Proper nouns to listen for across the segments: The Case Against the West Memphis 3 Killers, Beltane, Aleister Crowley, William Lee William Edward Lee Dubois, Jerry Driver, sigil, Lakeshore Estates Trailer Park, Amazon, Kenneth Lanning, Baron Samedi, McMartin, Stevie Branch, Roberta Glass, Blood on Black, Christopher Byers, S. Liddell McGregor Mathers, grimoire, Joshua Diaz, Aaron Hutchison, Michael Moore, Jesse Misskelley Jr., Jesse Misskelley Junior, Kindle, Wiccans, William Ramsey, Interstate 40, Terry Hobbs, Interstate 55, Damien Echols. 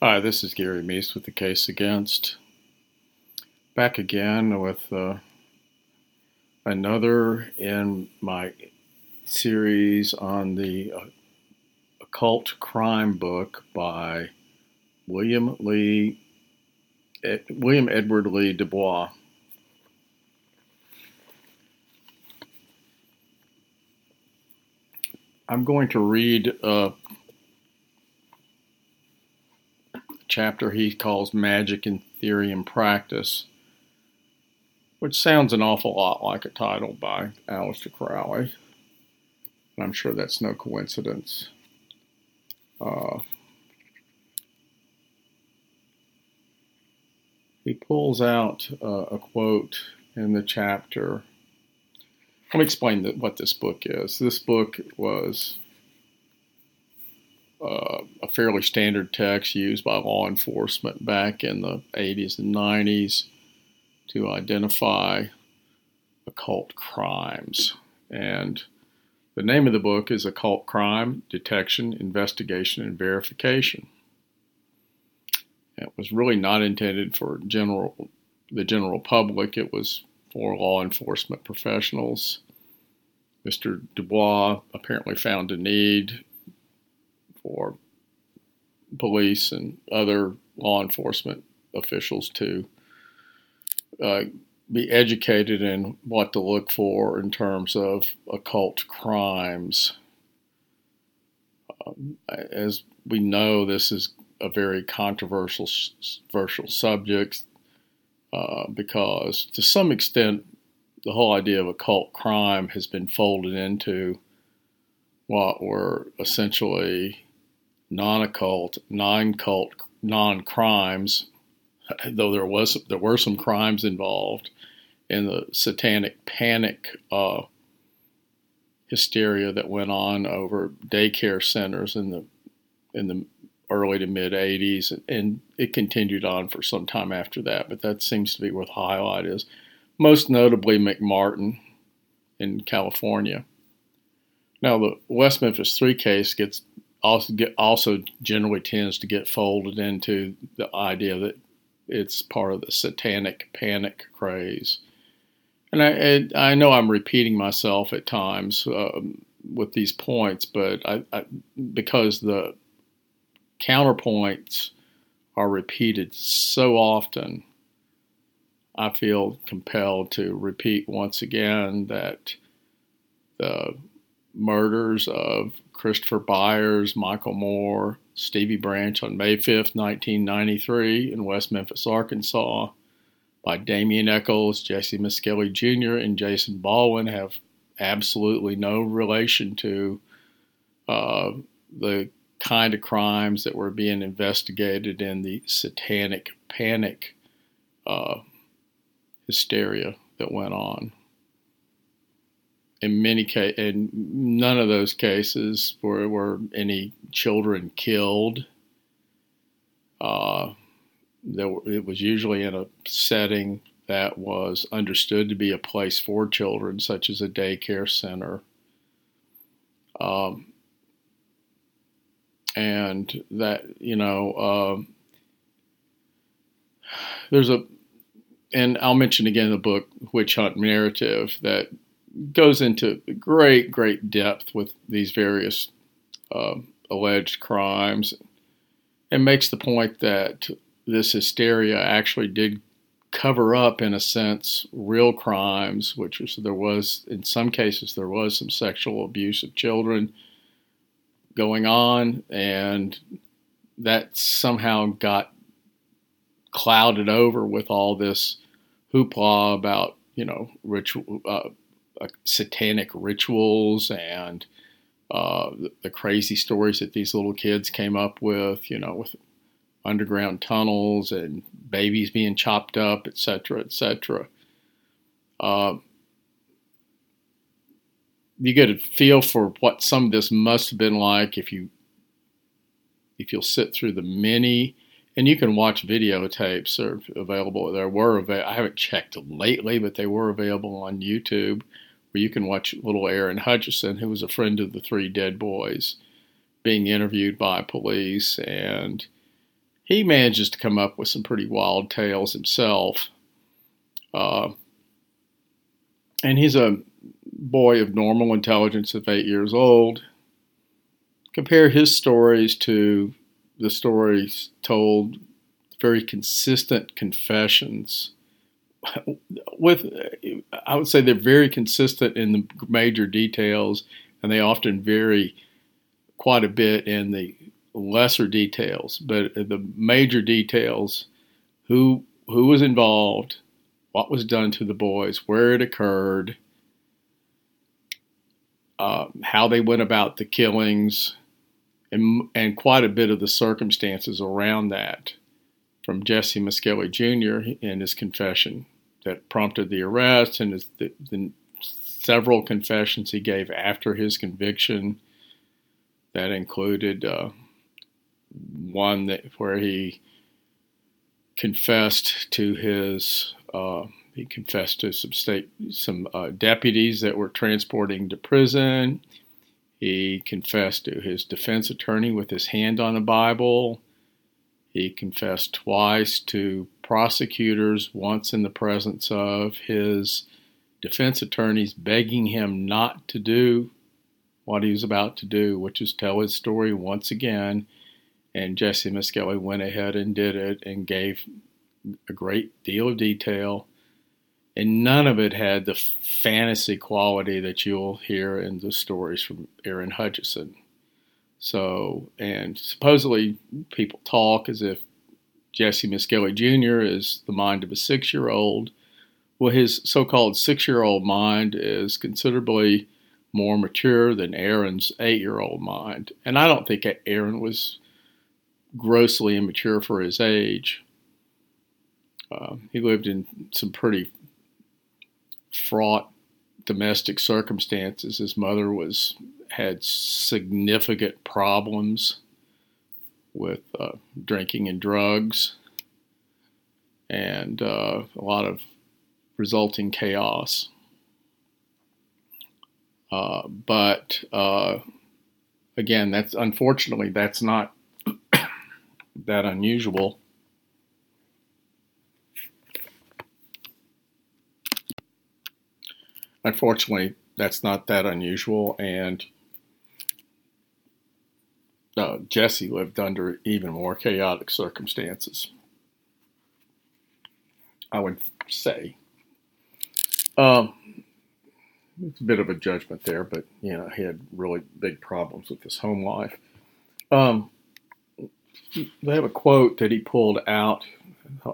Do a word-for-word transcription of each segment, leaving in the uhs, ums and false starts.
Hi, this is Gary Meese with the case against. Back again with uh, another in my series on the uh, Occult Crime book by William Lee, Ed, William Edward Lee Dubois. I'm going to read uh, chapter he calls Magic in Theory and Practice, which sounds an awful lot like a title by Aleister Crowley. And I'm sure that's no coincidence. Uh, he pulls out uh, a quote in the chapter. Let me explain the, what this book is. This book was Uh, a fairly standard text used by law enforcement back in the eighties and nineties to identify occult crimes. And the name of the book is Occult Crime Detection, Investigation, and Verification. It was really not intended for general the general public. It was for law enforcement professionals. Mister Dubois apparently found a need for police and other law enforcement officials to uh, be educated in what to look for in terms of occult crimes. Um, as we know, this is a very controversial subject uh, because to some extent the whole idea of occult crime has been folded into what were essentially non-occult, non-cult, non-crimes, though there was there were some crimes involved in the Satanic Panic uh, hysteria that went on over daycare centers in the in the early to mid eighties, and it continued on for some time after that. But that seems to be where the highlight is, most notably McMartin in California. Now the West Memphis Three case gets. Also, get, also generally tends to get folded into the idea that it's part of the Satanic Panic craze. And I, I, I know I'm repeating myself at times um, with these points, but I, I, because the counterpoints are repeated so often, I feel compelled to repeat once again that the murders of Christopher Byers, Michael Moore, Stevie Branch on May fifth, nineteen ninety-three in West Memphis, Arkansas, by Damien Echols, Jesse Misskelley Junior, and Jason Baldwin have absolutely no relation to uh, the kind of crimes that were being investigated in the Satanic Panic uh, hysteria that went on. In many cases, in none of those cases were, were any children killed. Uh, there were, it was usually in a setting that was understood to be a place for children, such as a daycare center. Um, and that, you know, um, there's a, and I'll mention again the book, Witch Hunt Narrative, that goes into great, great depth with these various uh, alleged crimes and makes the point that this hysteria actually did cover up, in a sense, real crimes, which was, there was, in some cases, there was some sexual abuse of children going on, and that somehow got clouded over with all this hoopla about, you know, ritual, uh, Uh, satanic rituals and uh, the, the crazy stories that these little kids came up with, you know, with underground tunnels and babies being chopped up, et cetera, et cetera. Uh, you get a feel for what some of this must have been like if you, if you'll sit through the many, and you can watch videotapes. They're available. There were avail- I haven't checked lately, but they were available on YouTube. Where you can watch little Aaron Hutchison, who was a friend of the three dead boys, being interviewed by police, and he manages to come up with some pretty wild tales himself. Uh, and he's a boy of normal intelligence of eight years old. Compare his stories to the stories told, very consistent confessions. With, I would say they're very consistent in the major details, and they often vary quite a bit in the lesser details. But the major details, who who was involved, what was done to the boys, where it occurred, uh, how they went about the killings, and, and quite a bit of the circumstances around that, from Jesse Misskelley Junior and his confession that prompted the arrest, and his, the, the several confessions he gave after his conviction. That included uh, one that where he confessed to his uh, he confessed to some state some uh, deputies that were transporting to prison. He confessed to his defense attorney with his hand on a Bible. He confessed twice to prosecutors, once in the presence of his defense attorneys begging him not to do what he was about to do, which is tell his story once again. And Jesse Misskelley went ahead and did it and gave a great deal of detail. And none of it had the fantasy quality that you'll hear in the stories from Aaron Hutchison. So, and supposedly people talk as if Jesse Misskelley Junior is the mind of a six-year-old. Well, his so-called six-year-old mind is considerably more mature than Aaron's eight-year-old mind. And I don't think Aaron was grossly immature for his age. Uh, he lived in some pretty fraught domestic circumstances. His mother was... had significant problems with uh, drinking and drugs, and uh, a lot of resulting chaos. Uh, but uh, again, that's unfortunately that's not that unusual. Unfortunately, that's not that unusual, and Uh, Jesse lived under even more chaotic circumstances, I would say. Um, it's a bit of a judgment there, but you know, he had really big problems with his home life. Um, they have a quote that he pulled out,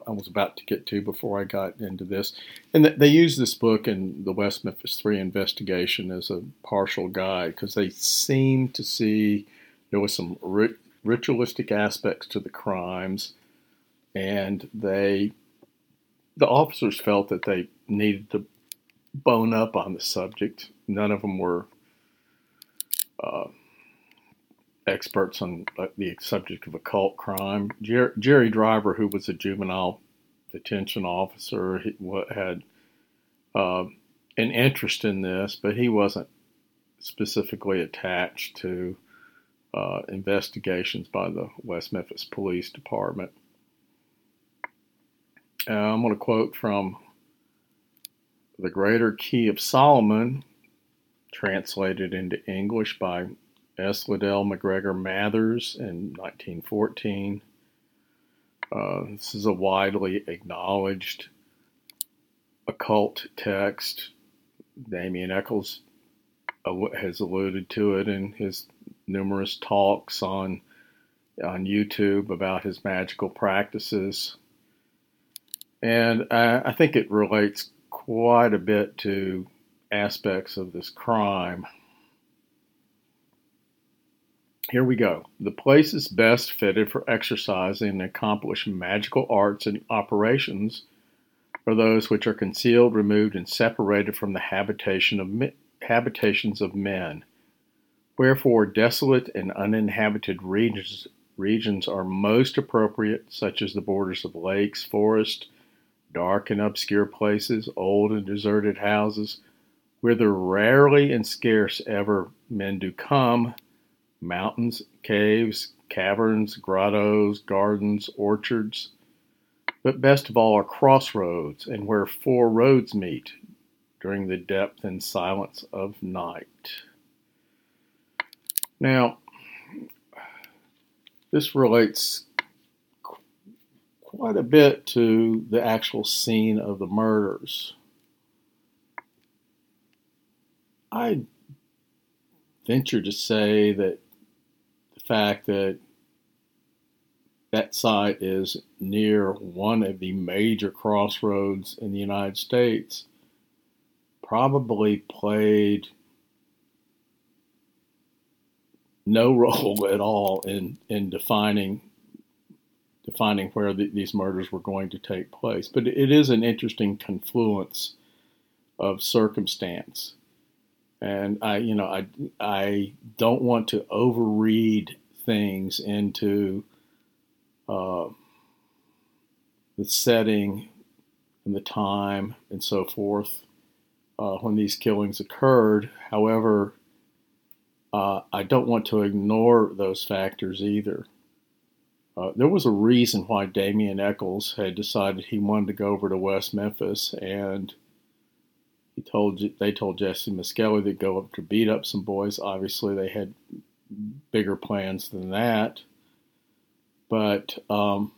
I was about to get to before I got into this. And they use this book in the West Memphis Three investigation as a partial guide, because they seem to see there was some rit- ritualistic aspects to the crimes, and they, the officers felt that they needed to bone up on the subject. None of them were uh, experts on uh, the subject of occult crime. Jer- Jerry Driver, who was a juvenile detention officer, he w- had uh, an interest in this, but he wasn't specifically attached to Uh, investigations by the West Memphis Police Department. Uh, I'm going to quote from The Greater Key of Solomon, translated into English by S. Liddell McGregor Mathers in nineteen fourteen. Uh, this is a widely acknowledged occult text. Damien Echols has alluded to it in his numerous talks on on YouTube about his magical practices. And I, I think it relates quite a bit to aspects of this crime. Here we go. The place is best fitted for exercising and accomplishing magical arts and operations are those which are concealed, removed, and separated from the habitation of men, habitations of men. Wherefore, desolate and uninhabited regions, regions are most appropriate, such as the borders of lakes, forests, dark and obscure places, old and deserted houses, whither rarely and scarce ever men do come, mountains, caves, caverns, grottos, gardens, orchards, but best of all are crossroads and where four roads meet during the depth and silence of night. Now, this relates quite a bit to the actual scene of the murders. I venture to say that the fact that that site is near one of the major crossroads in the United States probably played no role at all in, in defining defining where the, these murders were going to take place. But it is an interesting confluence of circumstance. And I, you know, I, I don't want to overread things into uh, the setting and the time and so forth uh, when these killings occurred. However, uh, I don't want to ignore those factors either. Uh, there was a reason why Damien Echols had decided he wanted to go over to West Memphis, and He told they told Jesse Misskelley to go up to beat up some boys. Obviously, they had bigger plans than that. But um,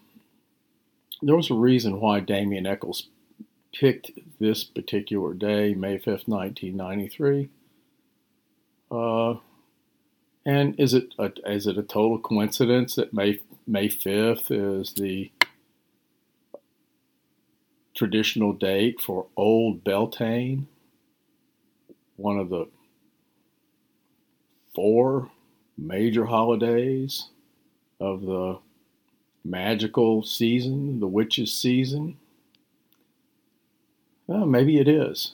there was a reason why Damien Echols picked this particular day, May fifth, nineteen ninety-three. Uh, and is it a, is it a total coincidence that May May fifth is the traditional date for Old Beltane, one of the four major holidays of the magical season, the witch's season? Well, maybe it is.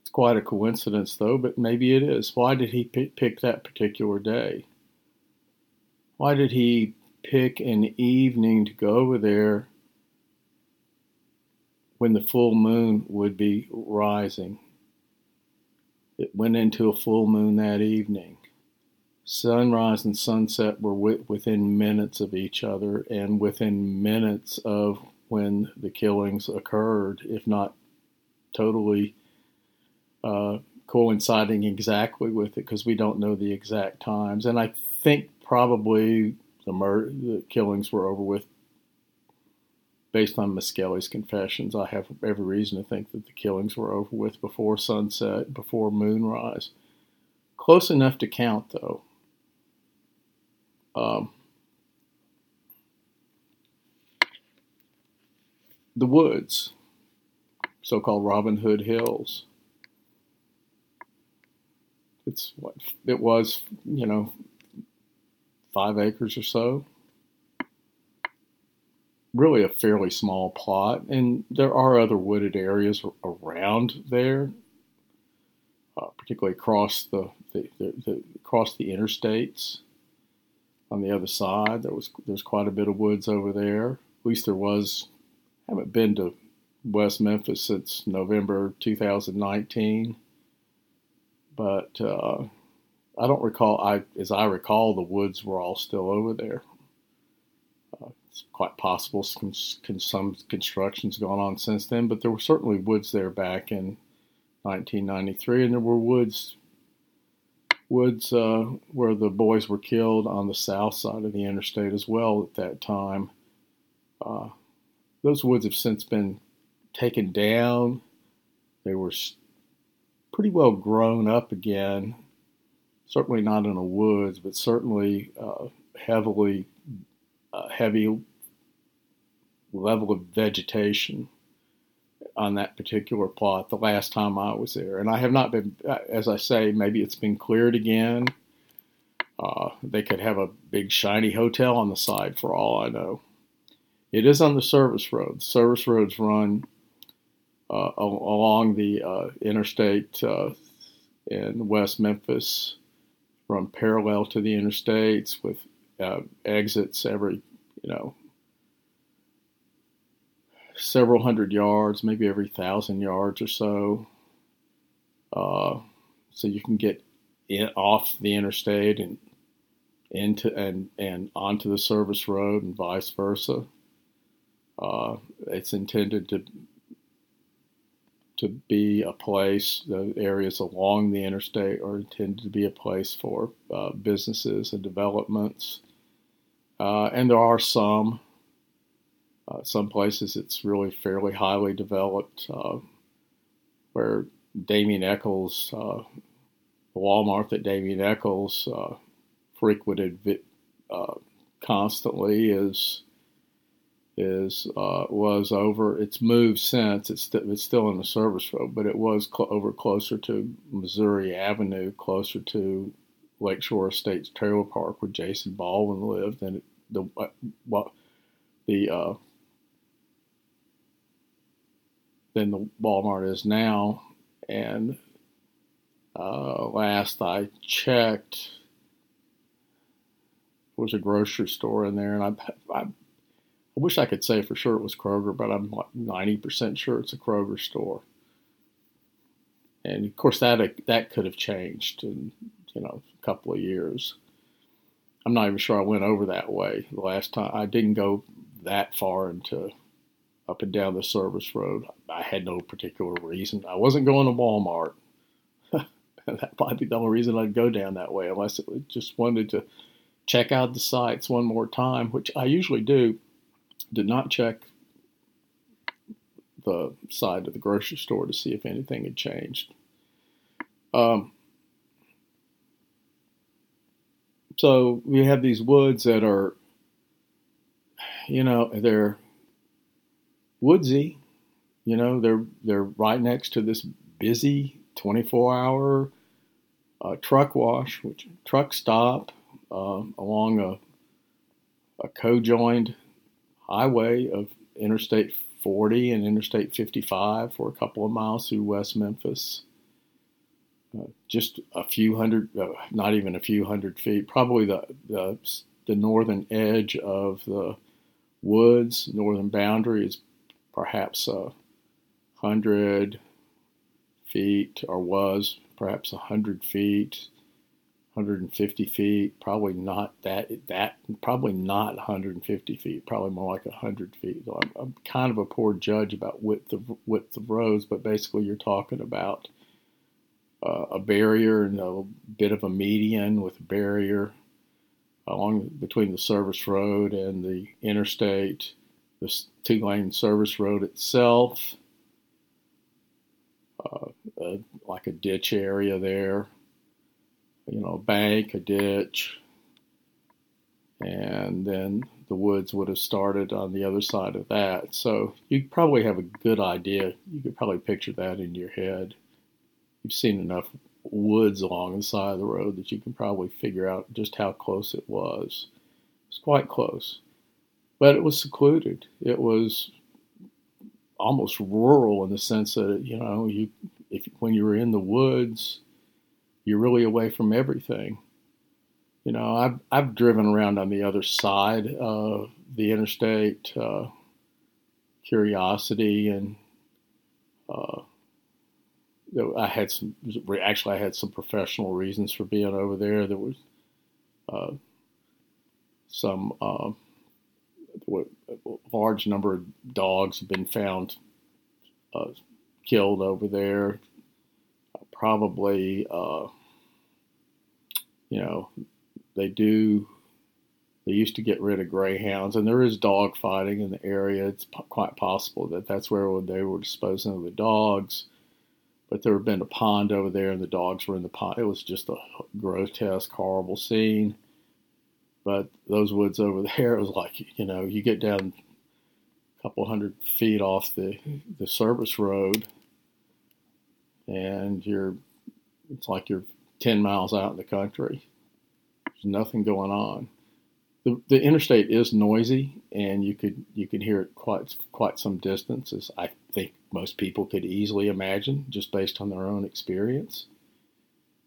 It's quite a coincidence, though, but maybe it is. Why did he pick that particular day? Why did he pick an evening to go over there when the full moon would be rising? It went into a full moon that evening. Sunrise and sunset were within minutes of each other and within minutes of when the killings occurred, if not totally uh, coinciding exactly with it, because we don't know the exact times. And I think probably the, mur- the killings were over with based on Miskelly's confessions. I have every reason to think that the killings were over with before sunset, before moonrise. Close enough to count, though. Um, the woods, so-called Robin Hood Hills. It's what it was, you know, five acres or so. Really a fairly small plot, and there are other wooded areas around there, uh, particularly across the, the, the, the across the interstates. On the other side, there was there's quite a bit of woods over there. At least there was. I haven't been to West Memphis since November twenty nineteen, but uh, I don't recall. I as I recall, the woods were all still over there. It's quite possible some, some construction's gone on since then, but there were certainly woods there back in nineteen ninety-three, and there were woods woods uh, where the boys were killed on the south side of the interstate as well at that time. Uh, those woods have since been taken down. They were pretty well grown up again, certainly not in the woods, but certainly uh, heavily Uh, heavy level of vegetation on that particular plot the last time I was there. And I have not been, as I say, maybe it's been cleared again. Uh, they could have a big shiny hotel on the side for all I know. It is on the service road. Service roads run uh, along the uh, interstate uh, in West Memphis, run parallel to the interstates with Uh, exits every, you know, several hundred yards, maybe every thousand yards or so. Uh, so you can get in, off the interstate and into and, and onto the service road and vice versa. Uh, it's intended to to be a place, the areas along the interstate are intended to be a place for uh, businesses and developments. Uh, and there are some, uh, some places it's really fairly highly developed, uh, where Damien Echols, uh, the Walmart that Damien Echols uh, frequented uh, constantly is... Is uh, was over. It's moved since. It's st- it's still in the service road, but it was cl- over closer to Missouri Avenue, closer to Lakeshore Estates Trailer Park, where Jason Baldwin lived, and it, the uh, the uh, then the Walmart is now. And uh, last I checked, there was a grocery store in there, and I. I I wish I could say for sure it was Kroger, but I'm like ninety percent sure it's a Kroger store. And of course, that that could have changed in, you know, a couple of years. I'm not even sure I went over that way the last time. I didn't go that far into up and down the service road. I had no particular reason. I wasn't going to Walmart. That might be the only reason I'd go down that way, unless it just wanted to check out the sites one more time, which I usually do. Did not check the side of the grocery store to see if anything had changed. Um, so we have these woods that are, you know, they're woodsy. You know, they're they're right next to this busy twenty-four hour uh, truck wash, which truck stop um, along a a co-joined highway of Interstate forty and Interstate fifty-five for a couple of miles through West Memphis. Uh, just a few hundred, uh, not even a few hundred feet, probably the, the the northern edge of the woods, northern boundary is perhaps a hundred feet, or was perhaps a hundred feet, one hundred fifty feet, probably not that, that, probably not one hundred fifty feet, probably more like one hundred feet. So I'm, I'm kind of a poor judge about width of, width of roads, but basically you're talking about uh, a barrier and a bit of a median with a barrier along between the service road and the interstate, this two-lane service road itself, uh, uh, like a ditch area there. You know, a bank, a ditch, and then the woods would have started on the other side of that. So you probably have a good idea. You could probably picture that in your head. You've seen enough woods along the side of the road that you can probably figure out just how close it was. It was quite close, but it was secluded. It was almost rural in the sense that, you know, you if when you were in the woods, you're really away from everything. You know, I've, I've driven around on the other side of the interstate, uh, Curiosity, and uh, I had some, actually I had some professional reasons for being over there. There was uh, some uh, large number of dogs have been found uh, killed over there. Probably, uh, you know, they do, they used to get rid of greyhounds, and there is dog fighting in the area. It's p- quite possible that that's where they were disposing of the dogs, but there had been a pond over there, and the dogs were in the pond. It was just a grotesque, horrible scene, but those woods over there, it was like, you know, you get down a couple hundred feet off the, the service road, and you're, it's like you're ten miles out in the country. There's nothing going on. The, the interstate is noisy, and you could you could hear it quite quite some distance, as I think most people could easily imagine, just based on their own experience.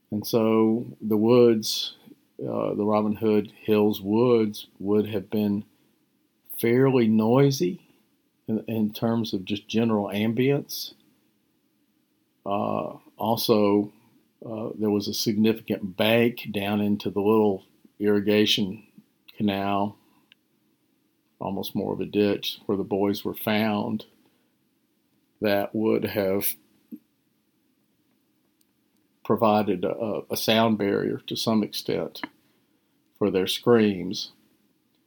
And so the woods, uh, the Robin Hood Hills woods, would have been fairly noisy in, in terms of just general ambience. Uh, also, uh, there was a significant bank down into the little irrigation canal, almost more of a ditch, where the boys were found, that would have provided a, a sound barrier to some extent for their screams.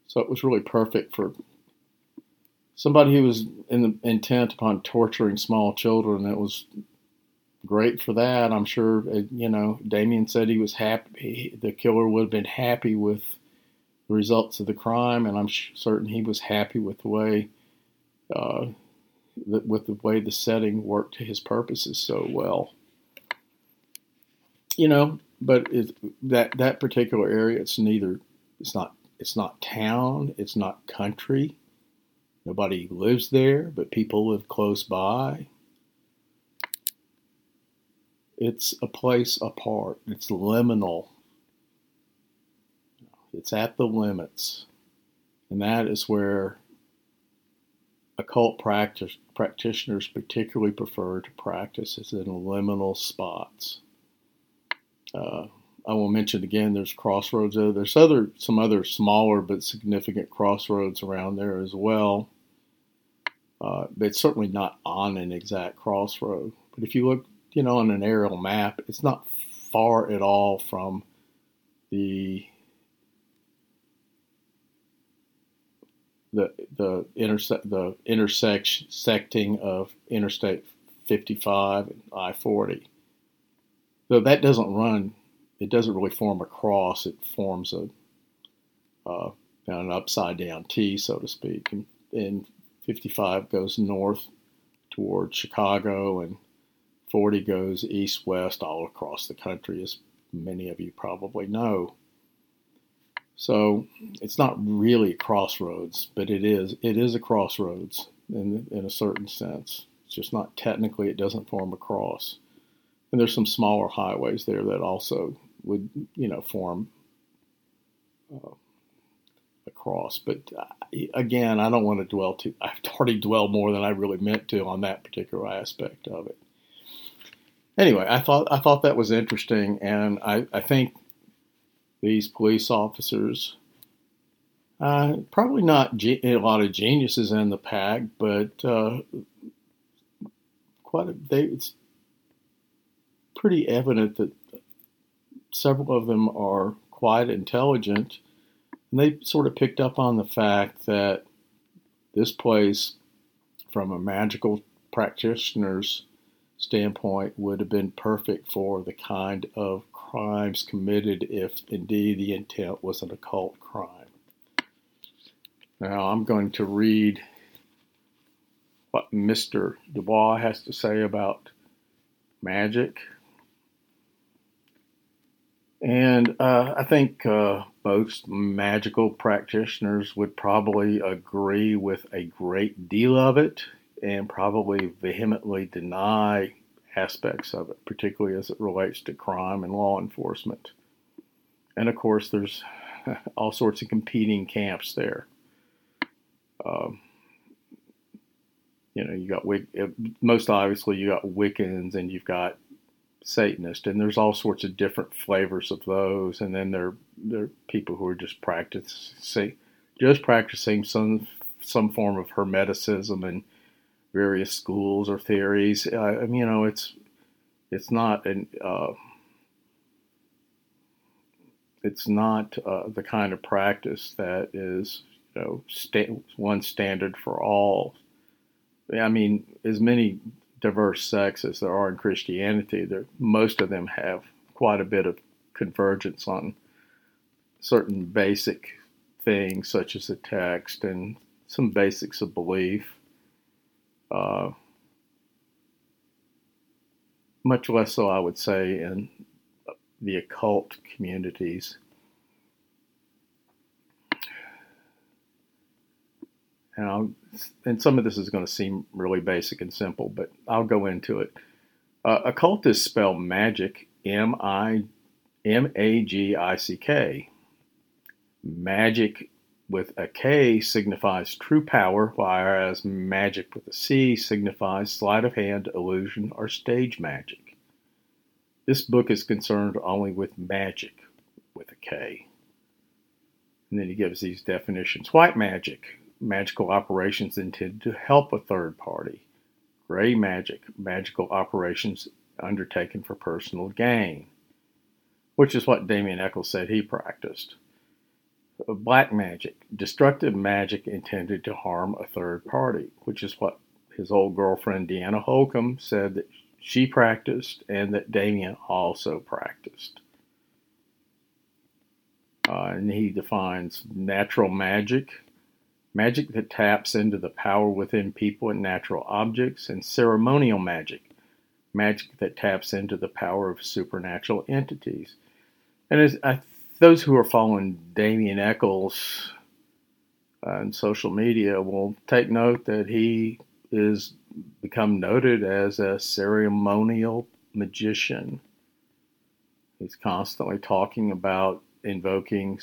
So it was really perfect for somebody who was in the intent upon torturing small children. It was great for that. I'm sure, you know, Damien said he was happy. The killer would have been happy with the results of the crime, and I'm certain he was happy with the way, uh, the, with the way the setting worked to his purposes so well. You know, but it, that that particular area, it's neither, it's not, it's not town, it's not country. Nobody lives there, but people live close by. It's a place apart. It's liminal. It's at the limits. And that is where occult practice, practitioners particularly prefer to practice, is in liminal spots. Uh, I will mention again, there's crossroads. There. There's other some other smaller but significant crossroads around there as well. Uh, but it's certainly not on an exact crossroad. But if you look, you know, on an aerial map, it's not far at all from the the the interse- the intersecting of Interstate fifty-five and I forty. Though that doesn't run, it doesn't really form a cross. It forms a uh, an upside down T, so to speak. And, and fifty-five goes north toward Chicago, and forty goes east west all across the country, as many of you probably know. So it's not really a crossroads, but it is it is a crossroads in in a certain sense. It's just not technically, it doesn't form a cross. And there's some smaller highways there that also would, you know, form uh, a cross. But I, again, I don't want to dwell too, I've already dwelled more than I really meant to on that particular aspect of it. Anyway, I thought I thought that was interesting, and I, I think these police officers, uh, probably not ge- a lot of geniuses in the pack, but uh, quite a, they. It's, pretty evident that several of them are quite intelligent, and they sort of picked up on the fact that this place, from a magical practitioner's standpoint, would have been perfect for the kind of crimes committed if indeed the intent was an occult crime. Now I'm going to read what Mister Dubois has to say about magic. And uh, I think uh, most magical practitioners would probably agree with a great deal of it and probably vehemently deny aspects of it, particularly as it relates to crime and law enforcement. And of course, there's all sorts of competing camps there. Um, you know, you got, most obviously, you got Wiccans and you've got Satanist, and there's all sorts of different flavors of those, and then there there are people who are just practicing just practicing some some form of hermeticism and various schools or theories. I mean, you know, it's it's not an uh, it's not uh, the kind of practice that is, you know, sta- one standard for all. I mean, as many diverse sects as there are in Christianity, most of them have quite a bit of convergence on certain basic things, such as the text and some basics of belief. Uh, much less so, I would say, in the occult communities. And, I'll, and some of this is going to seem really basic and simple, but I'll go into it. Uh, occultists spell magic M I M A G I C K. Magic with a K signifies true power, whereas magic with a C signifies sleight of hand, illusion, or stage magic. This book is concerned only with magic with a K. And then he gives these definitions. White magic, magical operations intended to help a third party. Gray magic, magical operations undertaken for personal gain, which is what Damien Echols said he practiced. Black magic, destructive magic intended to harm a third party, which is what his old girlfriend Deanna Holcomb said that she practiced and that Damien also practiced. Uh, and he defines natural magic, magic that taps into the power within people and natural objects, and ceremonial magic, magic that taps into the power of supernatural entities. And as I, those who are following Damien Echols uh, on social media will take note that he is become noted as a ceremonial magician. He's constantly talking about invoking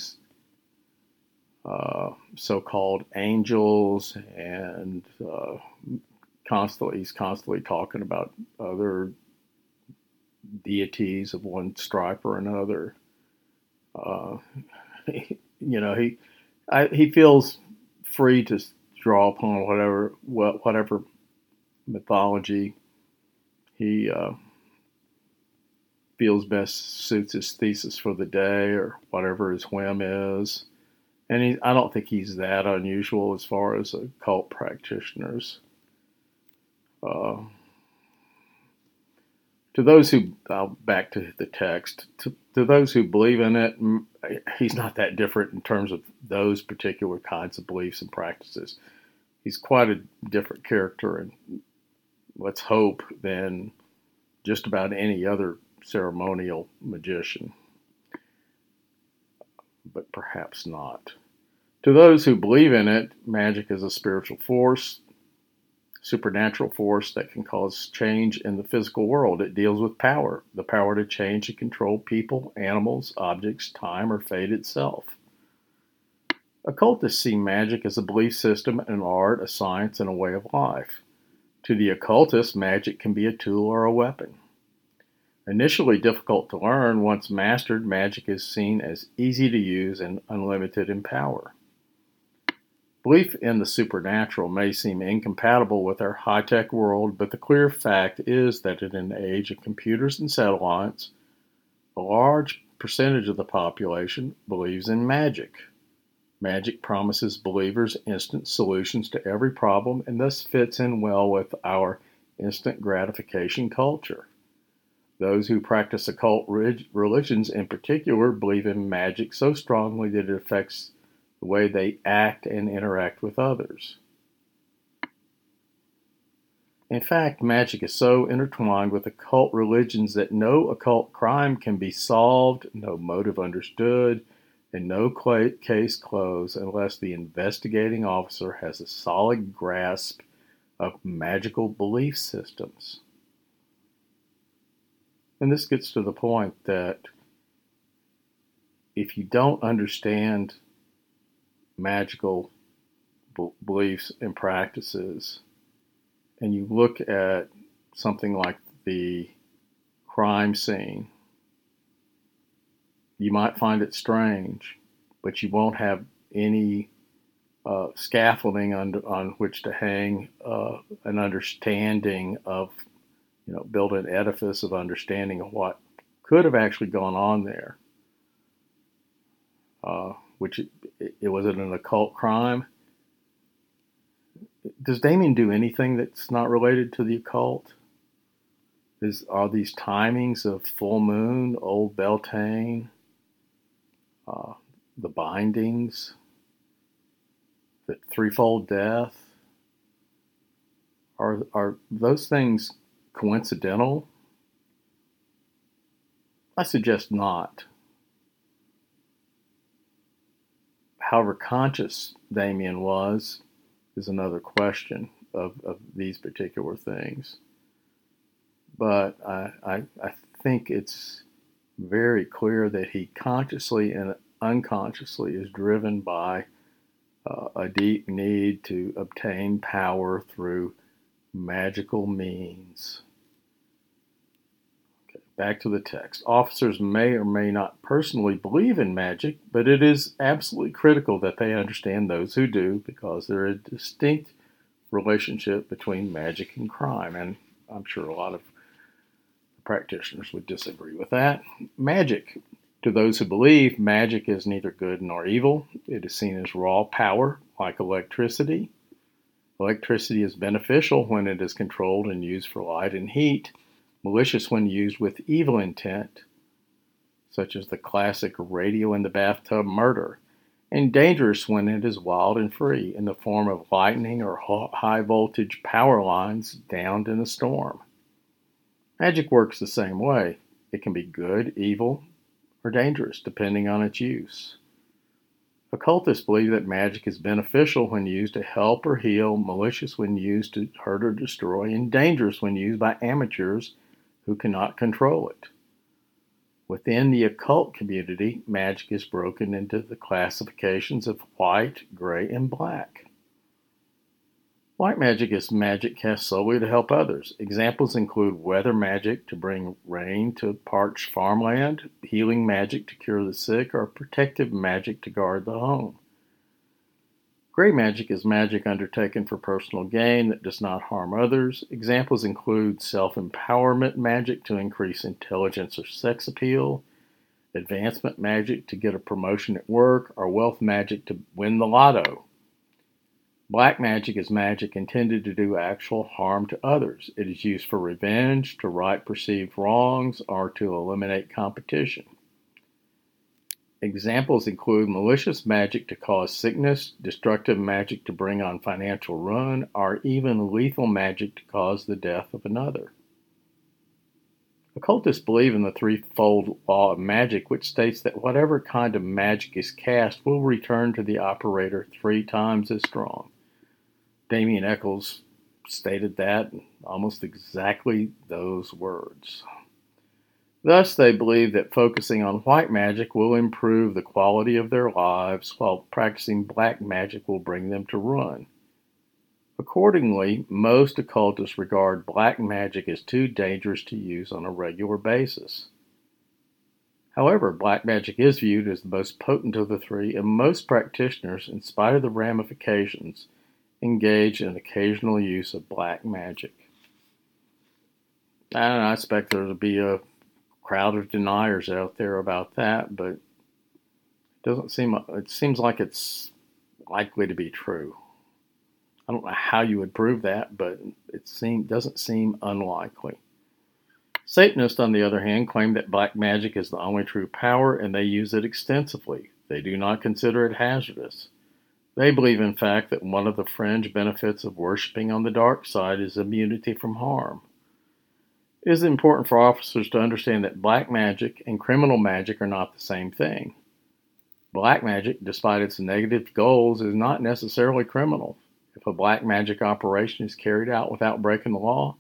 uh, so-called angels, and uh, constantly he's constantly talking about other deities of one stripe or another. Uh, he, you know, he I, he feels free to draw upon whatever whatever mythology he uh, feels best suits his thesis for the day or whatever his whim is. And he, I don't think he's that unusual as far as occult practitioners. Uh, to those who, uh, back to the text, to, to those who believe in it, he's not that different in terms of those particular kinds of beliefs and practices. He's quite a different character, and let's hope, than just about any other ceremonial magician. But perhaps not. To those who believe in it, magic is a spiritual force, supernatural force that can cause change in the physical world. It deals with power, the power to change and control people, animals, objects, time, or fate itself. Occultists see magic as a belief system, an art, a science, and a way of life. To the occultist, magic can be a tool or a weapon. Initially difficult to learn, once mastered, magic is seen as easy to use and unlimited in power. Belief in the supernatural may seem incompatible with our high-tech world, but the clear fact is that in an age of computers and satellites, a large percentage of the population believes in magic. Magic promises believers instant solutions to every problem, and thus fits in well with our instant gratification culture. Those who practice occult religions in particular believe in magic so strongly that it affects the way they act and interact with others. In fact, magic is so intertwined with occult religions that no occult crime can be solved, no motive understood, and no case closed unless the investigating officer has a solid grasp of magical belief systems. And this gets to the point that if you don't understand magical b- beliefs and practices, and you look at something like the crime scene, you might find it strange, but you won't have any uh, scaffolding on, on which to hang uh, an understanding of, you know, build an edifice of understanding of what could have actually gone on there. Uh, which, it, it was it an occult crime? Does Damien do anything that's not related to the occult? Is, are these timings of full moon, old Beltane, Uh, the bindings, the threefold death, are are those things coincidental? I suggest not. However conscious Damien was is another question of, of these particular things. But I, I, I think it's very clear that he consciously and unconsciously is driven by uh, a deep need to obtain power through magical means. Okay, Back to the text. Officers may or may not personally believe in magic, but it is absolutely critical that they understand those who do, because there is a distinct relationship between magic and crime. And I'm sure a lot of practitioners would disagree with that. Magic. To those who believe, magic is neither good nor evil. It is seen as raw power, like electricity. Electricity is beneficial when it is controlled and used for light and heat, malicious when used with evil intent, such as the classic radio in the bathtub murder, and dangerous when it is wild and free in the form of lightning or high voltage power lines downed in a storm. Magic works the same way. It can be good, evil, or dangerous, depending on its use. Occultists believe that magic is beneficial when used to help or heal, malicious when used to hurt or destroy, and dangerous when used by amateurs who cannot control it. Within the occult community, magic is broken into the classifications of white, gray, and black. White magic is magic cast solely to help others. Examples include weather magic to bring rain to parched farmland, healing magic to cure the sick, or protective magic to guard the home. Gray magic is magic undertaken for personal gain that does not harm others. Examples include self-empowerment magic to increase intelligence or sex appeal, advancement magic to get a promotion at work, or wealth magic to win the lotto. Black magic is magic intended to do actual harm to others. It is used for revenge, to right perceived wrongs, or to eliminate competition. Examples include malicious magic to cause sickness, destructive magic to bring on financial ruin, or even lethal magic to cause the death of another. Occultists believe in the threefold law of magic, which states that whatever kind of magic is cast will return to the operator three times as strong. Damien Echols stated that in almost exactly those words. Thus, they believe that focusing on white magic will improve the quality of their lives, while practicing black magic will bring them to ruin. Accordingly, most occultists regard black magic as too dangerous to use on a regular basis. However, black magic is viewed as the most potent of the three, and most practitioners, in spite of the ramifications, engage in occasional use of black magic. I don't know, I expect there will be a crowd of deniers out there about that, but it doesn't seem it seems like it's likely to be true. I don't know how you would prove that, but it seem, doesn't seem unlikely. Satanists, on the other hand, claim that black magic is the only true power, and they use it extensively. They do not consider it hazardous. They believe, in fact, that one of the fringe benefits of worshiping on the dark side is immunity from harm. It is important for officers to understand that black magic and criminal magic are not the same thing. Black magic, despite its negative goals, is not necessarily criminal. If a black magic operation is carried out without breaking the law,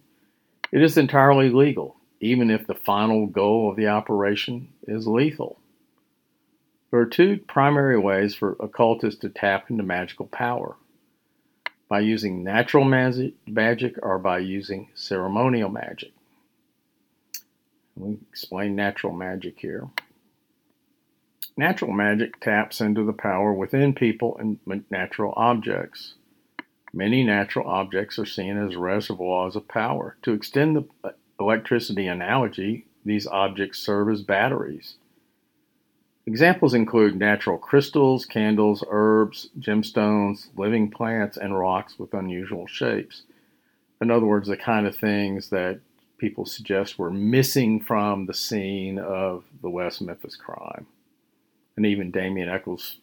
it is entirely legal, even if the final goal of the operation is lethal. There are two primary ways for occultists to tap into magical power: by using natural magic or by using ceremonial magic. Let me explain natural magic here. Natural magic taps into the power within people and natural objects. Many natural objects are seen as reservoirs of power. To extend the electricity analogy, these objects serve as batteries. Examples include natural crystals, candles, herbs, gemstones, living plants, and rocks with unusual shapes. In other words, the kind of things that people suggest were missing from the scene of the West Memphis crime. And even Damien Echols,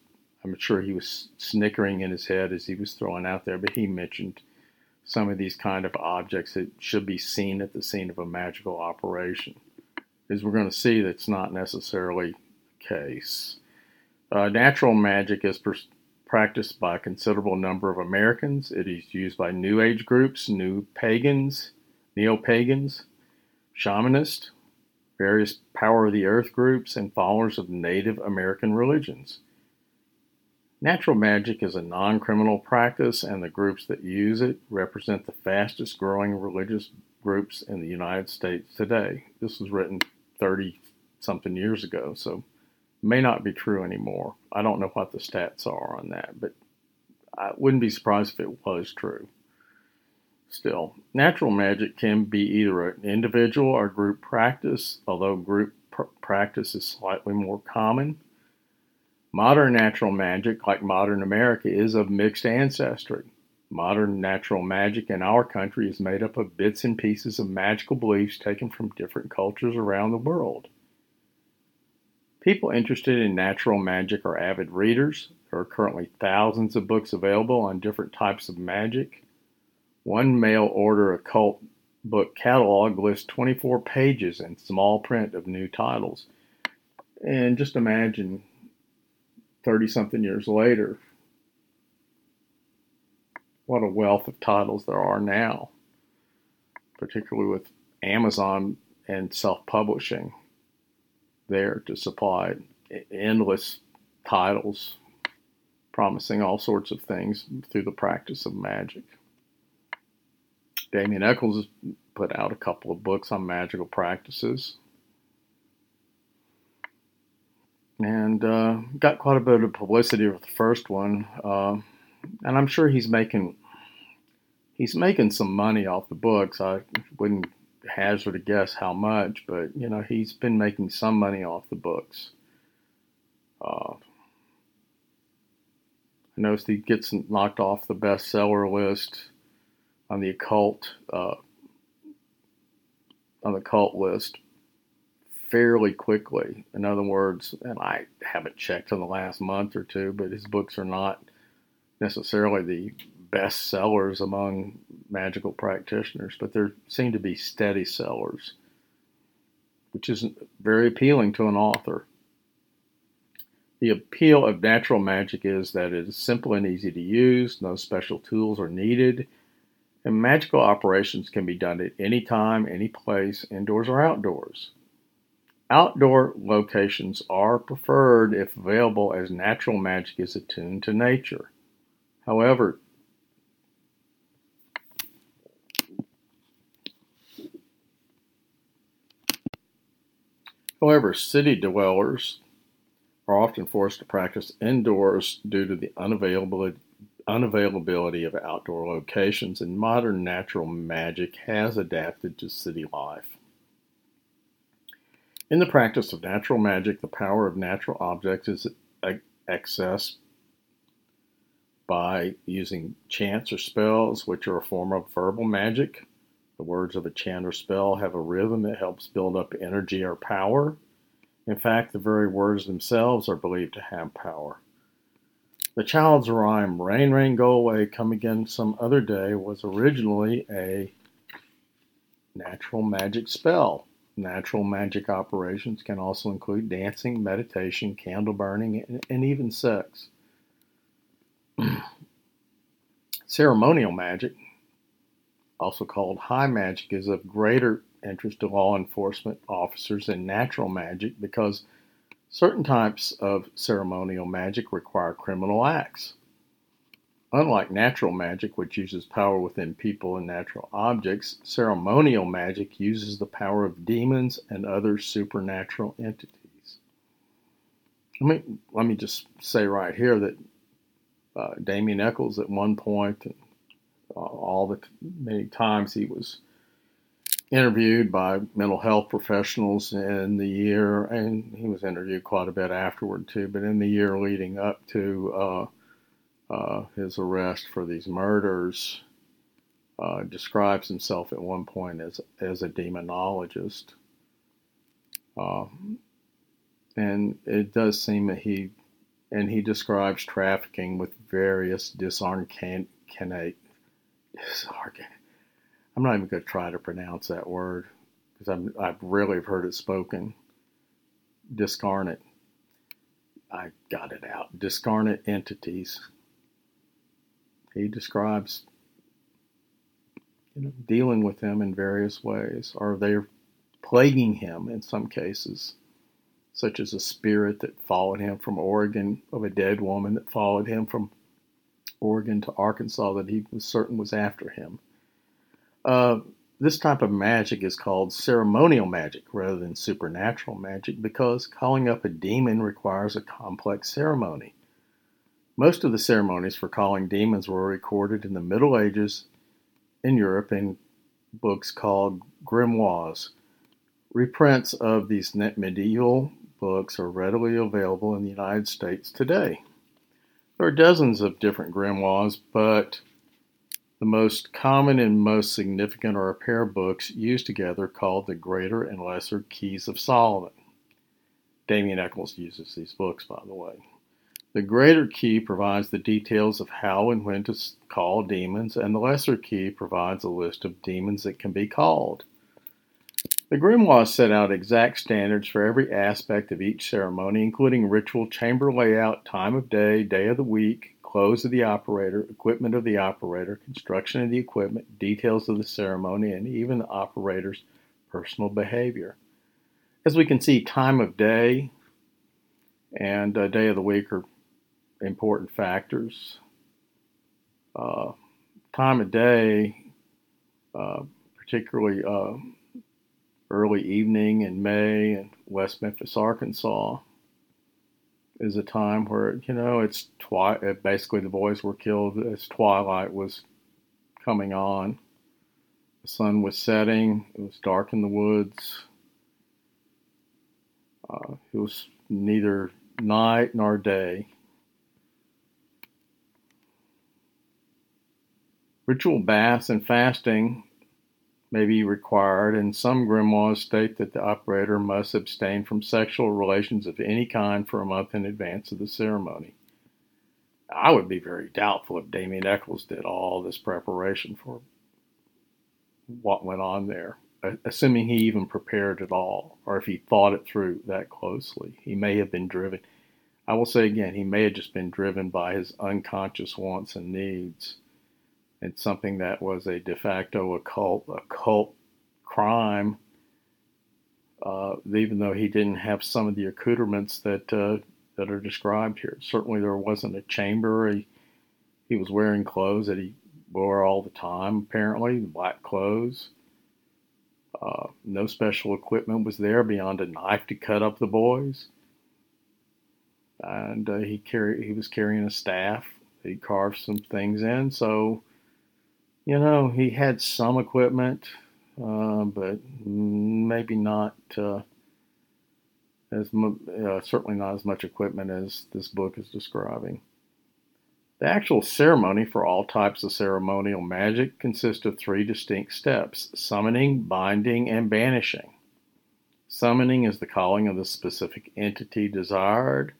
I'm sure he was snickering in his head as he was throwing out there, but he mentioned some of these kind of objects that should be seen at the scene of a magical operation. As we're going to see, that's not necessarily the case. Uh, natural magic is pr- practiced by a considerable number of Americans. It is used by New Age groups, New Pagans, Neo-Pagans, Shamanists, various Power of the Earth groups, and followers of Native American religions. Natural magic is a non-criminal practice, and the groups that use it represent the fastest growing religious groups in the United States today. This was written thirty-something years ago, so may not be true anymore. I don't know what the stats are on that, but I wouldn't be surprised if it was true. Still, natural magic can be either an individual or group practice, although group pr- practice is slightly more common. Modern natural magic, like modern America, is of mixed ancestry. Modern natural magic in our country is made up of bits and pieces of magical beliefs taken from different cultures around the world. People interested in natural magic are avid readers. There are currently thousands of books available on different types of magic. One mail-order occult book catalog lists twenty-four pages in small print of new titles. And just imagine thirty-something years later, what a wealth of titles there are now, particularly with Amazon and self-publishing there to supply endless titles promising all sorts of things through the practice of magic. Damien Echols has put out a couple of books on magical practices and uh, got quite a bit of publicity with the first one. Uh, and I'm sure he's making he's making some money off the books. I wouldn't hazard a guess how much, but you know, he's been making some money off the books. Uh, I noticed he gets knocked off the bestseller list on the occult uh, on the cult list fairly quickly. In other words, and I haven't checked in the last month or two, but his books are not necessarily the best sellers among magical practitioners, but there seem to be steady sellers, which is very appealing to an author. The appeal of natural magic is that it is simple and easy to use, no special tools are needed, and magical operations can be done at any time, any place, indoors or outdoors. Outdoor locations are preferred if available, as natural magic is attuned to nature. However, However, city dwellers are often forced to practice indoors due to the unavailability, unavailability of outdoor locations, and modern natural magic has adapted to city life. In the practice of natural magic, the power of natural objects is accessed by using chants or spells, which are a form of verbal magic. The words of a chant or spell have a rhythm that helps build up energy or power. In fact, the very words themselves are believed to have power. The child's rhyme, "Rain, rain, go away, come again some other day," was originally a natural magic spell. Natural magic operations can also include dancing, meditation, candle burning, and, and even sex. Ceremonial magic, also called high magic, is of greater interest to law enforcement officers than natural magic because certain types of ceremonial magic require criminal acts. Unlike natural magic, which uses power within people and natural objects, ceremonial magic uses the power of demons and other supernatural entities. Let me, let me just say right here that uh, Damien Echols at one point and Uh, all the t- many times he was interviewed by mental health professionals in the year, and he was interviewed quite a bit afterward too, but in the year leading up to uh, uh, his arrest for these murders, uh, describes himself at one point as, as a demonologist. Uh, and it does seem that he, and he describes trafficking with various disarcanate I'm not even going to try to pronounce that word because I'm, I've rarely heard it spoken. Discarnate. I got it out. Discarnate entities. He describes, you know, dealing with them in various ways, or they're plaguing him in some cases, such as a spirit that followed him from Oregon, of a dead woman that followed him from Oregon to Arkansas that he was certain was after him. Uh, This type of magic is called ceremonial magic rather than supernatural magic because calling up a demon requires a complex ceremony. Most of the ceremonies for calling demons were recorded in the Middle Ages in Europe in books called grimoires. Reprints of these medieval books are readily available in the United States today. There are dozens of different grimoires, but the most common and most significant are a pair of books used together called The Greater and Lesser Keys of Solomon. Damien Echols uses these books, by the way. The Greater Key provides the details of how and when to call demons, and the Lesser Key provides a list of demons that can be called. The grimoires set out exact standards for every aspect of each ceremony, including ritual, chamber layout, time of day, day of the week, clothes of the operator, equipment of the operator, construction of the equipment, details of the ceremony, and even the operator's personal behavior. As we can see, time of day and uh, day of the week are important factors. Uh, time of day, uh, particularly uh, early evening in May in West Memphis, Arkansas, is a time where, you know, it's twi- basically the boys were killed as twilight was coming on. The sun was setting. It was dark in the woods. Uh, it was neither night nor day. Ritual baths and fasting may be required, and some grimoires state that the operator must abstain from sexual relations of any kind for a month in advance of the ceremony. I would be very doubtful if Damien Echols did all this preparation for what went on there, assuming he even prepared at all, or if he thought it through that closely. He may have been driven. I will say again, he may have just been driven by his unconscious wants and needs. It's something that was a de facto occult, occult crime, uh, even though he didn't have some of the accoutrements that uh, that are described here. Certainly there wasn't a chamber. He, he was wearing clothes that he wore all the time, apparently, black clothes. Uh, no special equipment was there beyond a knife to cut up the boys. And uh, he carry, he was carrying a staff. He carved some things in, so... You know, he had some equipment, uh, but maybe not uh, as mu- uh, certainly not as much equipment as this book is describing. The actual ceremony for all types of ceremonial magic consists of three distinct steps: summoning, binding, and banishing. Summoning is the calling of the specific entity desired.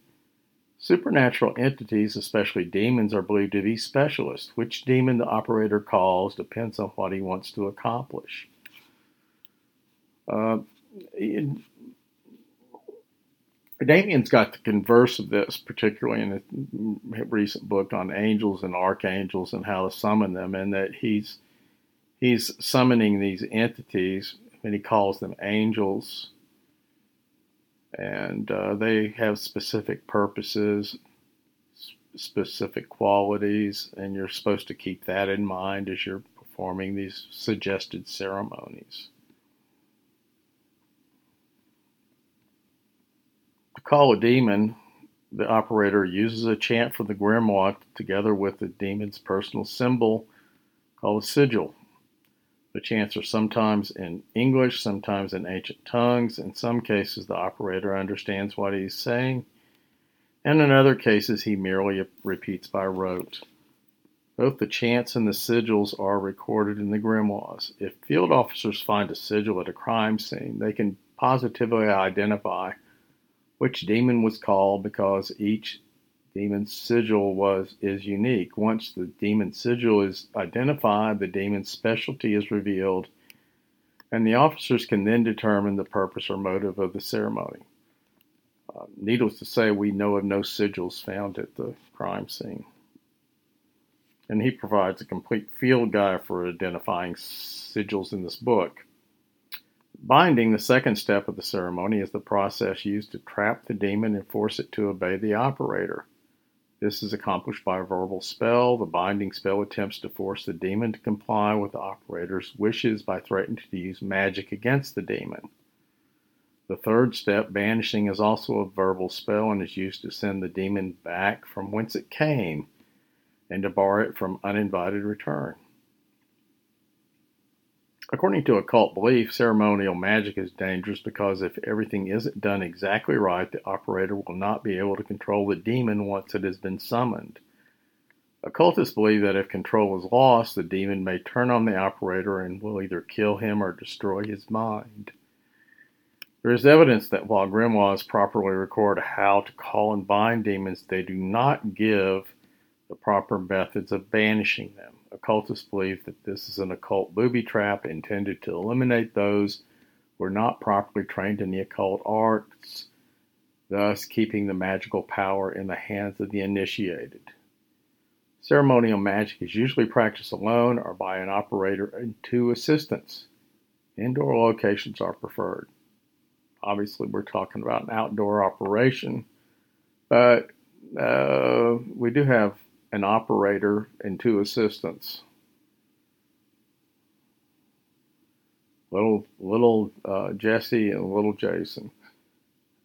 Supernatural entities, especially demons, are believed to be specialists. Which demon the operator calls depends on what he wants to accomplish. Uh, Damien's got the converse of this, particularly in a recent book on angels and archangels and how to summon them, and that he's he's summoning these entities, and he calls them angels. And uh, they have specific purposes, sp- specific qualities, and you're supposed to keep that in mind as you're performing these suggested ceremonies. To call a demon, the operator uses a chant from the grimoire together with the demon's personal symbol called a sigil. The chants are sometimes in English, sometimes in ancient tongues. In some cases, the operator understands what he's saying, and in other cases, he merely repeats by rote. Both the chants and the sigils are recorded in the grimoires. If field officers find a sigil at a crime scene, they can positively identify which demon was called because each demon's sigil was is unique. Once the demon sigil is identified, the demon's specialty is revealed, and the officers can then determine the purpose or motive of the ceremony. Uh, needless to say, we know of no sigils found at the crime scene. And he provides a complete field guide for identifying sigils in this book. Binding, the second step of the ceremony, is the process used to trap the demon and force it to obey the operator. This is accomplished by a verbal spell. The binding spell attempts to force the demon to comply with the operator's wishes by threatening to use magic against the demon. The third step, banishing, is also a verbal spell and is used to send the demon back from whence it came and to bar it from uninvited return. According to occult belief, ceremonial magic is dangerous because if everything isn't done exactly right, the operator will not be able to control the demon once it has been summoned. Occultists believe that if control is lost, the demon may turn on the operator and will either kill him or destroy his mind. There is evidence that while grimoires properly record how to call and bind demons, they do not give the proper methods of banishing them. Occultists believe that this is an occult booby trap intended to eliminate those who are not properly trained in the occult arts, thus keeping the magical power in the hands of the initiated. Ceremonial magic is usually practiced alone or by an operator and two assistants. Indoor locations are preferred. Obviously, we're talking about an outdoor operation, but uh, we do have an operator and two assistants. Little little uh, Jesse and little Jason.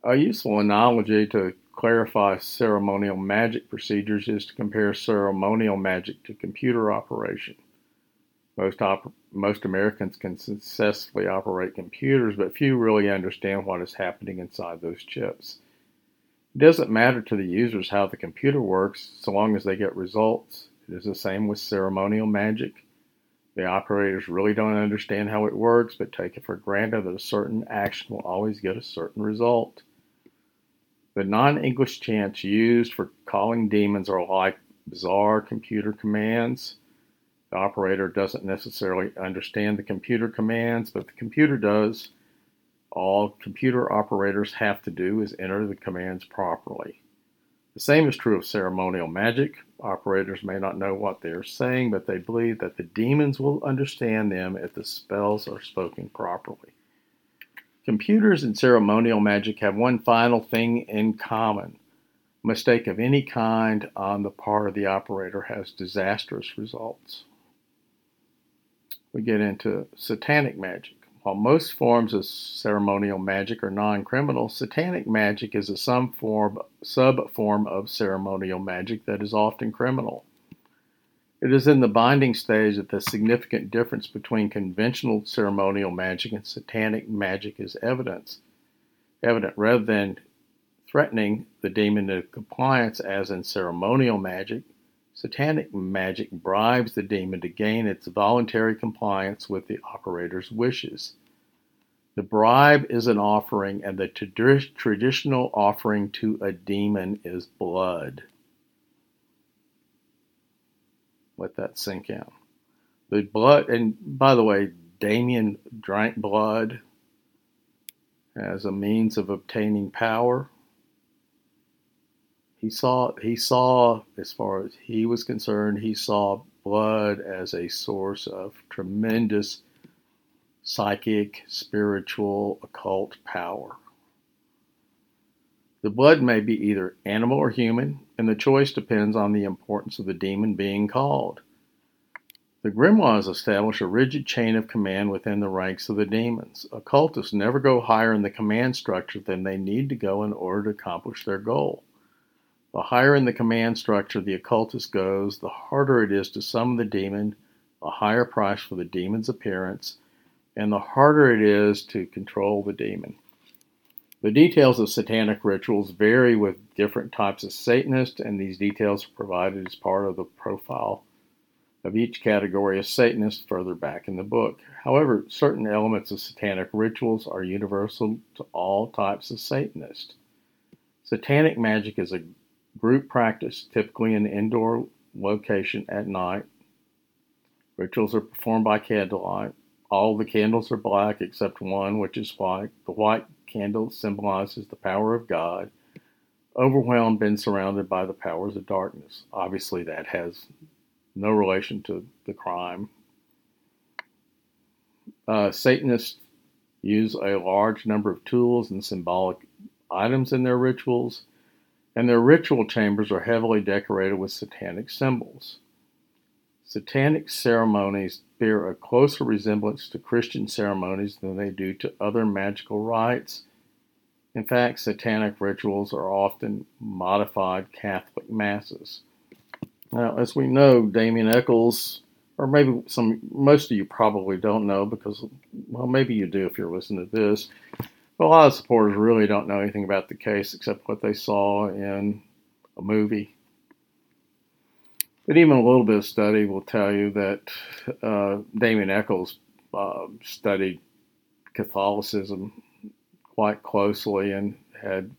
A useful analogy to clarify ceremonial magic procedures is to compare ceremonial magic to computer operation. Most op- most Americans can successfully operate computers, but few really understand what is happening inside those chips. It doesn't matter to the users how the computer works, so long as they get results. It is the same with ceremonial magic. The operators really don't understand how it works, but take it for granted that a certain action will always get a certain result. The non-English chants used for calling demons are like bizarre computer commands. The operator doesn't necessarily understand the computer commands, but the computer does. All computer operators have to do is enter the commands properly. The same is true of ceremonial magic. Operators may not know what they are saying, but they believe that the demons will understand them if the spells are spoken properly. Computers and ceremonial magic have one final thing in common. A mistake of any kind on the part of the operator has disastrous results. We get into satanic magic. While most forms of ceremonial magic are non-criminal, satanic magic is a some form, sub-form of ceremonial magic that is often criminal. It is in the binding stage that the significant difference between conventional ceremonial magic and satanic magic is evident. Evident rather than threatening the demon to compliance as in ceremonial magic, satanic magic bribes the demon to gain its voluntary compliance with the operator's wishes. The bribe is an offering, and the trad- traditional offering to a demon is blood. Let that sink in. The blood, and by the way, Damien drank blood as a means of obtaining power. He saw, he saw, as far as he was concerned, he saw blood as a source of tremendous psychic, spiritual, occult power. The blood may be either animal or human, and the choice depends on the importance of the demon being called. The grimoires establish a rigid chain of command within the ranks of the demons. Occultists never go higher in the command structure than they need to go in order to accomplish their goal. The higher in the command structure the occultist goes, the harder it is to summon the demon, the higher price for the demon's appearance, and the harder it is to control the demon. The details of satanic rituals vary with different types of Satanists, and these details are provided as part of the profile of each category of Satanists further back in the book. However, certain elements of satanic rituals are universal to all types of Satanists. Satanic magic is a group practice, typically in an indoor location at night. Rituals are performed by candlelight. All the candles are black except one, which is white. The white candle symbolizes the power of God, overwhelmed and surrounded by the powers of darkness. Obviously, that has no relation to the crime. Uh, Satanists use a large number of tools and symbolic items in their rituals. and their ritual chambers are heavily decorated with satanic symbols. Satanic ceremonies bear a closer resemblance to Christian ceremonies than they do to other magical rites. In fact, satanic rituals are often modified Catholic masses. Now, as we know, Damien Echols, or maybe some, most of you probably don't know because, well, maybe you do if you're listening to this, but a lot of supporters really don't know anything about the case except what they saw in a movie. But even a little bit of study will tell you that uh, Damien Echols uh, studied Catholicism quite closely and had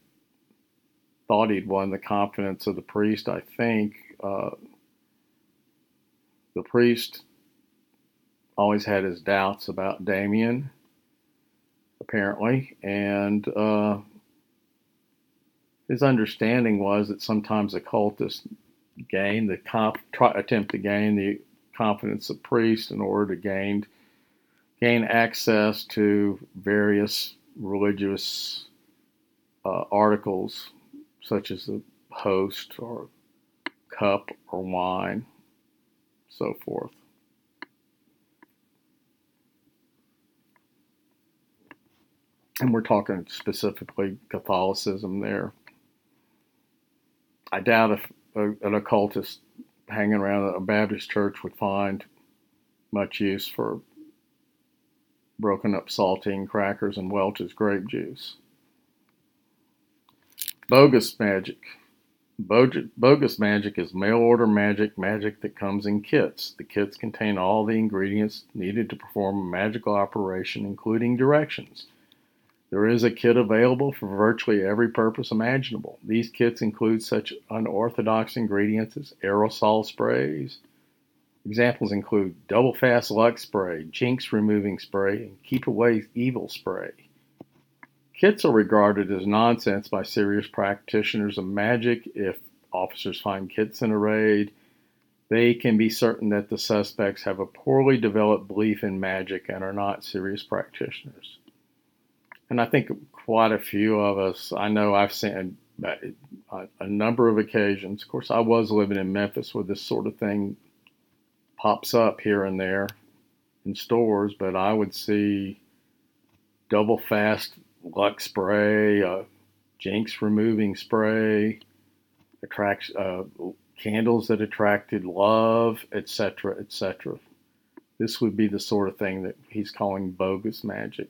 thought he'd won the confidence of the priest, I think. Uh, the priest always had his doubts about Damien, apparently, and uh, his understanding was that sometimes occultists gain the comp- try, attempt to gain the confidence of priests in order to gain gain access to various religious uh, articles, such as the host or cup or wine, so forth. And we're talking specifically Catholicism there. I doubt if a, an occultist hanging around a Baptist church would find much use for broken up saltine crackers and Welch's grape juice. Bogus magic. Bogus magic is mail-order magic, magic that comes in kits. The kits contain all the ingredients needed to perform a magical operation, including directions. There is a kit available for virtually every purpose imaginable. These kits include such unorthodox ingredients as aerosol sprays. Examples include double-fast luck spray, jinx-removing spray, and keep-away evil spray. Kits are regarded as nonsense by serious practitioners of magic. If officers find kits in a raid, they can be certain that the suspects have a poorly developed belief in magic and are not serious practitioners. And I think quite a few of us, I know I've seen a, a number of occasions, of course I was living in Memphis where this sort of thing pops up here and there in stores, but I would see double fast luck spray, uh, jinx removing spray, attracts, uh, candles that attracted love, et cetera, et cetera. This would be the sort of thing that he's calling bogus magic.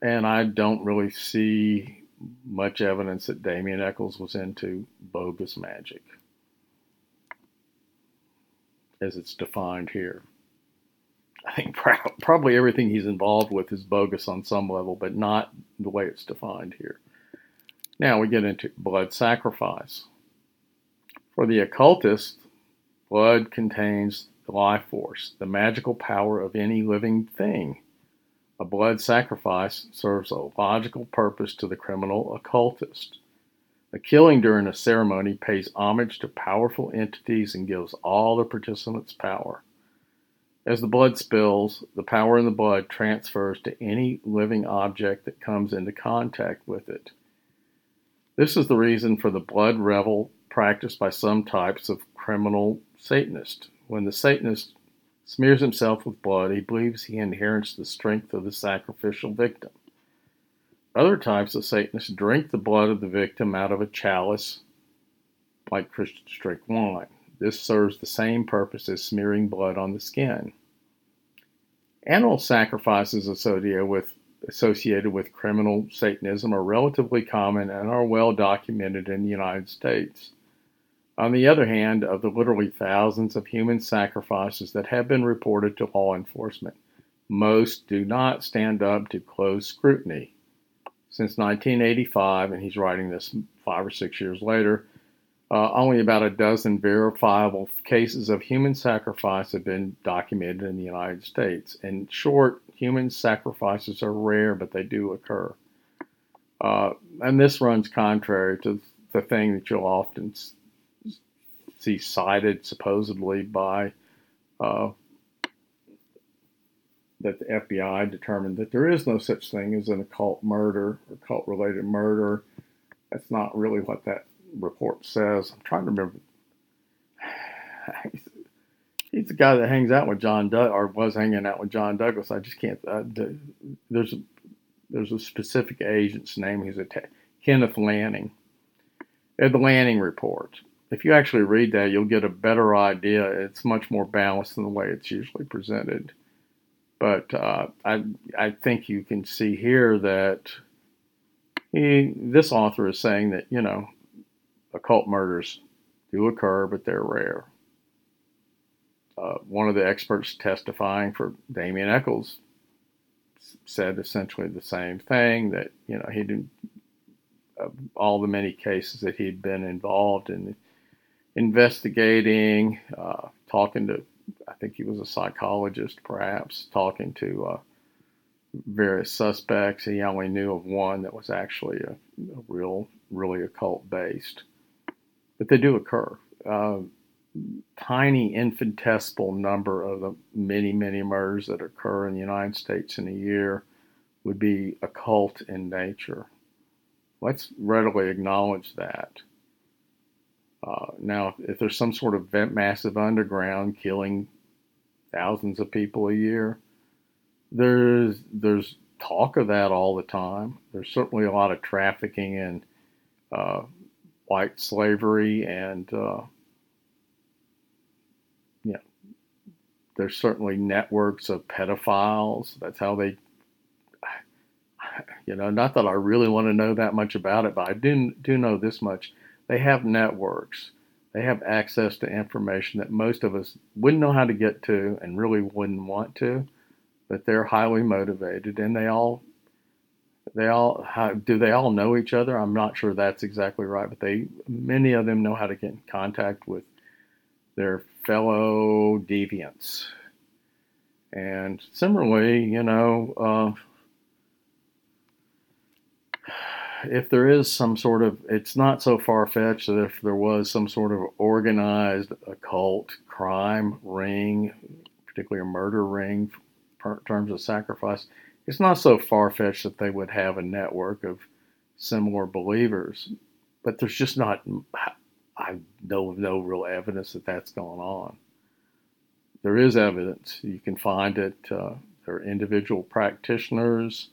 And I don't really see much evidence that Damien Echols was into bogus magic, as it's defined here. I think probably everything he's involved with is bogus on some level, but not the way it's defined here. Now we get into blood sacrifice. For the occultist, blood contains the life force, the magical power of any living thing. A blood sacrifice serves a logical purpose to the criminal occultist. A killing during a ceremony pays homage to powerful entities and gives all the participants power. As the blood spills, the power in the blood transfers to any living object that comes into contact with it. This is the reason for the blood revel practiced by some types of criminal Satanists. When the Satanist smears himself with blood, he believes he inherits the strength of the sacrificial victim. Other types of Satanists drink the blood of the victim out of a chalice, like Christians drink wine. This serves the same purpose as smearing blood on the skin. Animal sacrifices associated with, associated with criminal Satanism are relatively common and are well documented in the United States. On the other hand, of the literally thousands of human sacrifices that have been reported to law enforcement, most do not stand up to close scrutiny. Since nineteen eighty-five, and he's writing this five or six years later, Uh, only about a dozen verifiable cases of human sacrifice have been documented in the United States. In short, human sacrifices are rare, but they do occur. Uh, and this runs contrary to the thing that you'll often see cited supposedly by uh, that the F B I determined that there is no such thing as an occult murder, occult-related murder. That's not really what that report says. I'm trying to remember. He's, he's the guy that hangs out with John Doug, or was hanging out with John Douglas. I just can't. Uh, there's a, there's a specific agent's name. He's a t- Kenneth Lanning. The Lanning report. If you actually read that, you'll get a better idea. It's much more balanced than the way it's usually presented. But uh, I I think you can see here that he, this author is saying that, you know, occult murders do occur, but they're rare. Uh, one of the experts testifying for Damien Echols said essentially the same thing, that, you know, he didn't, of all the many cases that he'd been involved in investigating, uh, talking to, I think he was a psychologist perhaps, talking to uh, various suspects. He only knew of one that was actually a, a real, really occult-based. But they do occur. Uh, tiny infinitesimal number of the many, many murders that occur in the United States in a year would be occult in nature. Let's readily acknowledge that. Uh, now, if there's some sort of massive underground killing thousands of people a year, there's there's talk of that all the time. There's certainly a lot of trafficking in uh, white slavery, and uh, yeah, there's certainly networks of pedophiles. That's how they. You know, not that I really want to know that much about it, but I do, do know this much. They have networks. They have access to information that most of us wouldn't know how to get to and really wouldn't want to, but they're highly motivated, and they all, they all, how, do they all know each other? I'm not sure that's exactly right, but they, many of them know how to get in contact with their fellow deviants. And similarly, you know, uh, if there is some sort of, it's not so far-fetched that if there was some sort of organized occult crime ring, particularly a murder ring, in terms of sacrifice, it's not so far-fetched that they would have a network of similar believers. But there's just not, I know of no real evidence that that's going on. There is evidence. You can find it. Uh, there are individual practitioners,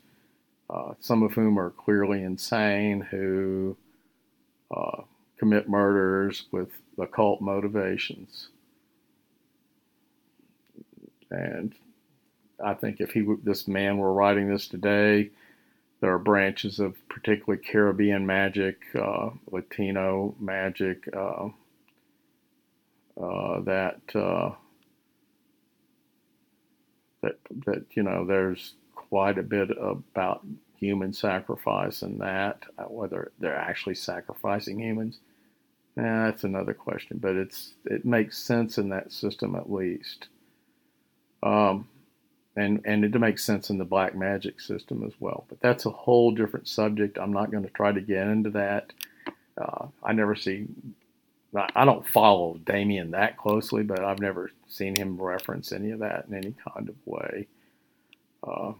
Uh, some of whom are clearly insane, who uh, commit murders with occult motivations. And I think if he, w- this man were writing this today, there are branches of particularly Caribbean magic, uh, Latino magic, uh, uh, that, uh, that, that, you know, there's quite a bit about human sacrifice and that, whether they're actually sacrificing humans, nah, that's another question. But it's it makes sense in that system at least, um, and and it makes sense in the black magic system as well. But that's a whole different subject. I'm not going to try to get into that. Uh, I never see, I don't follow Damien that closely, but I've never seen him reference any of that in any kind of way. Uh,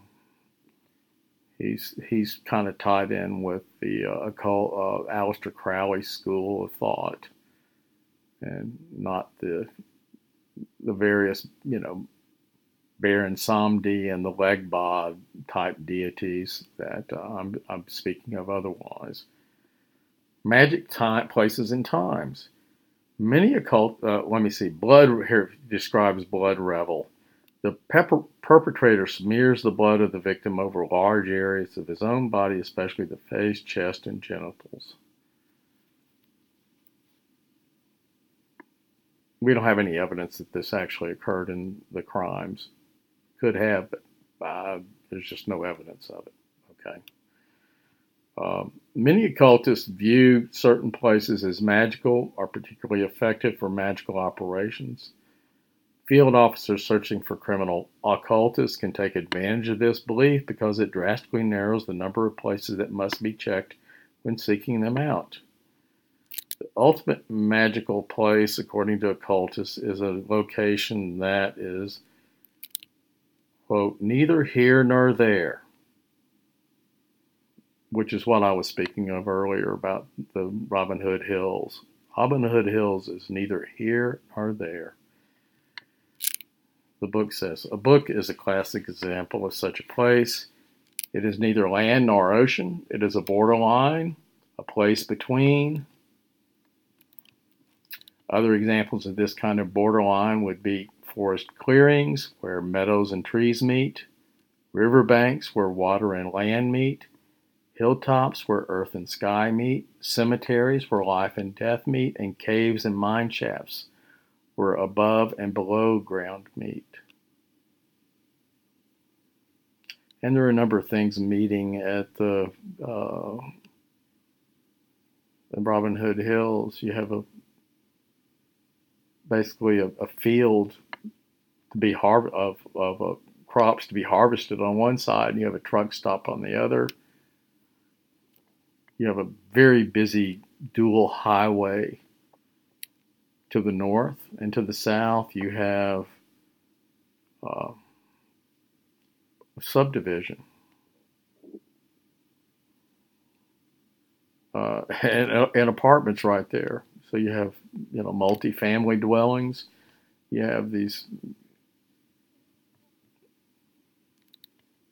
He's he's kind of tied in with the uh, occult, uh, Aleister Crowley school of thought, and not the the various, you know, Baron Samedi and the Legba type deities that uh, I'm I'm speaking of otherwise. Magic time, places and times. Many occult. Uh, let me see. Blood here describes blood revel. The pepper, perpetrator smears the blood of the victim over large areas of his own body, especially the face, chest, and genitals. We don't have any evidence that this actually occurred in the crimes. Could have, but uh, there's just no evidence of it. Okay. Um, many occultists view certain places as magical or particularly effective for magical operations. Field officers searching for criminal occultists can take advantage of this belief because it drastically narrows the number of places that must be checked when seeking them out. The ultimate magical place, according to occultists, is a location that is, quote, neither here nor there. which is what I was speaking of earlier about the Robin Hood Hills. Robin Hood Hills is neither here nor there. The book says, a book is a classic example of such a place. It is neither land nor ocean. It is a borderline, a place between. Other examples of this kind of borderline would be forest clearings, where meadows and trees meet, riverbanks, where water and land meet, hilltops, where earth and sky meet, cemeteries, where life and death meet, and caves and mine shafts, where above and below ground meet. And there are a number of things meeting at the, uh, the Robin Hood Hills. You have a basically a, a field to be har- of, of uh, crops to be harvested on one side, and you have a truck stop on the other. You have a very busy dual highway to the north, and to the south you have uh, a subdivision. Uh, and, and apartments right there. So you have, you know, multi-family dwellings. You have these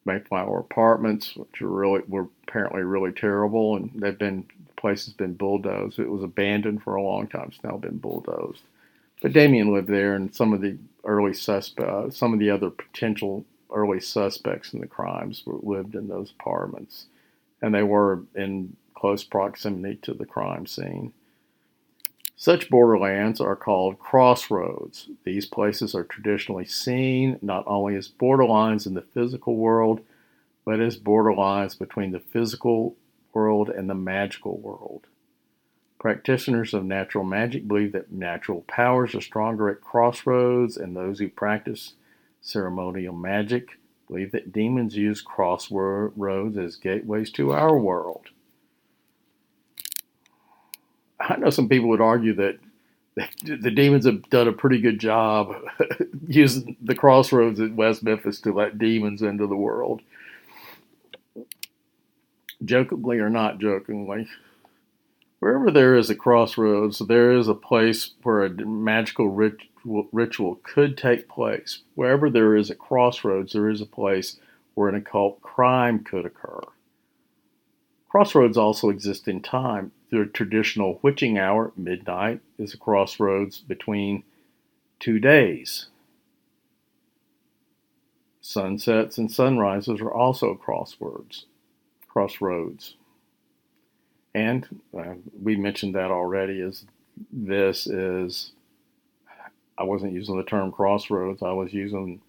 Mayflower apartments, which are really were apparently really terrible, and they've been the place has been bulldozed. It was abandoned for a long time. It's now been bulldozed. But Damien lived there, and some of the early suspect, uh, some of the other potential early suspects in the crimes were, lived in those apartments, and they were in close proximity to the crime scene. Such borderlands are called crossroads. These places are traditionally seen not only as borderlines in the physical world, but as borderlines between the physical world and the magical world. Practitioners of natural magic believe that natural powers are stronger at crossroads, and those who practice ceremonial magic believe that demons use crossroads as gateways to our world. I know some people would argue that the demons have done a pretty good job using the crossroads at West Memphis to let demons into the world. Jokingly or not jokingly, wherever there is a crossroads, there is a place where a magical ritual, ritual could take place. Wherever there is a crossroads, there is a place where an occult crime could occur. Crossroads also exist in time. The traditional witching hour, midnight, is a crossroads between two days. Sunsets and sunrises are also crosswords, crossroads. And uh, we mentioned that already. Is this is, I wasn't using the term crossroads. I was using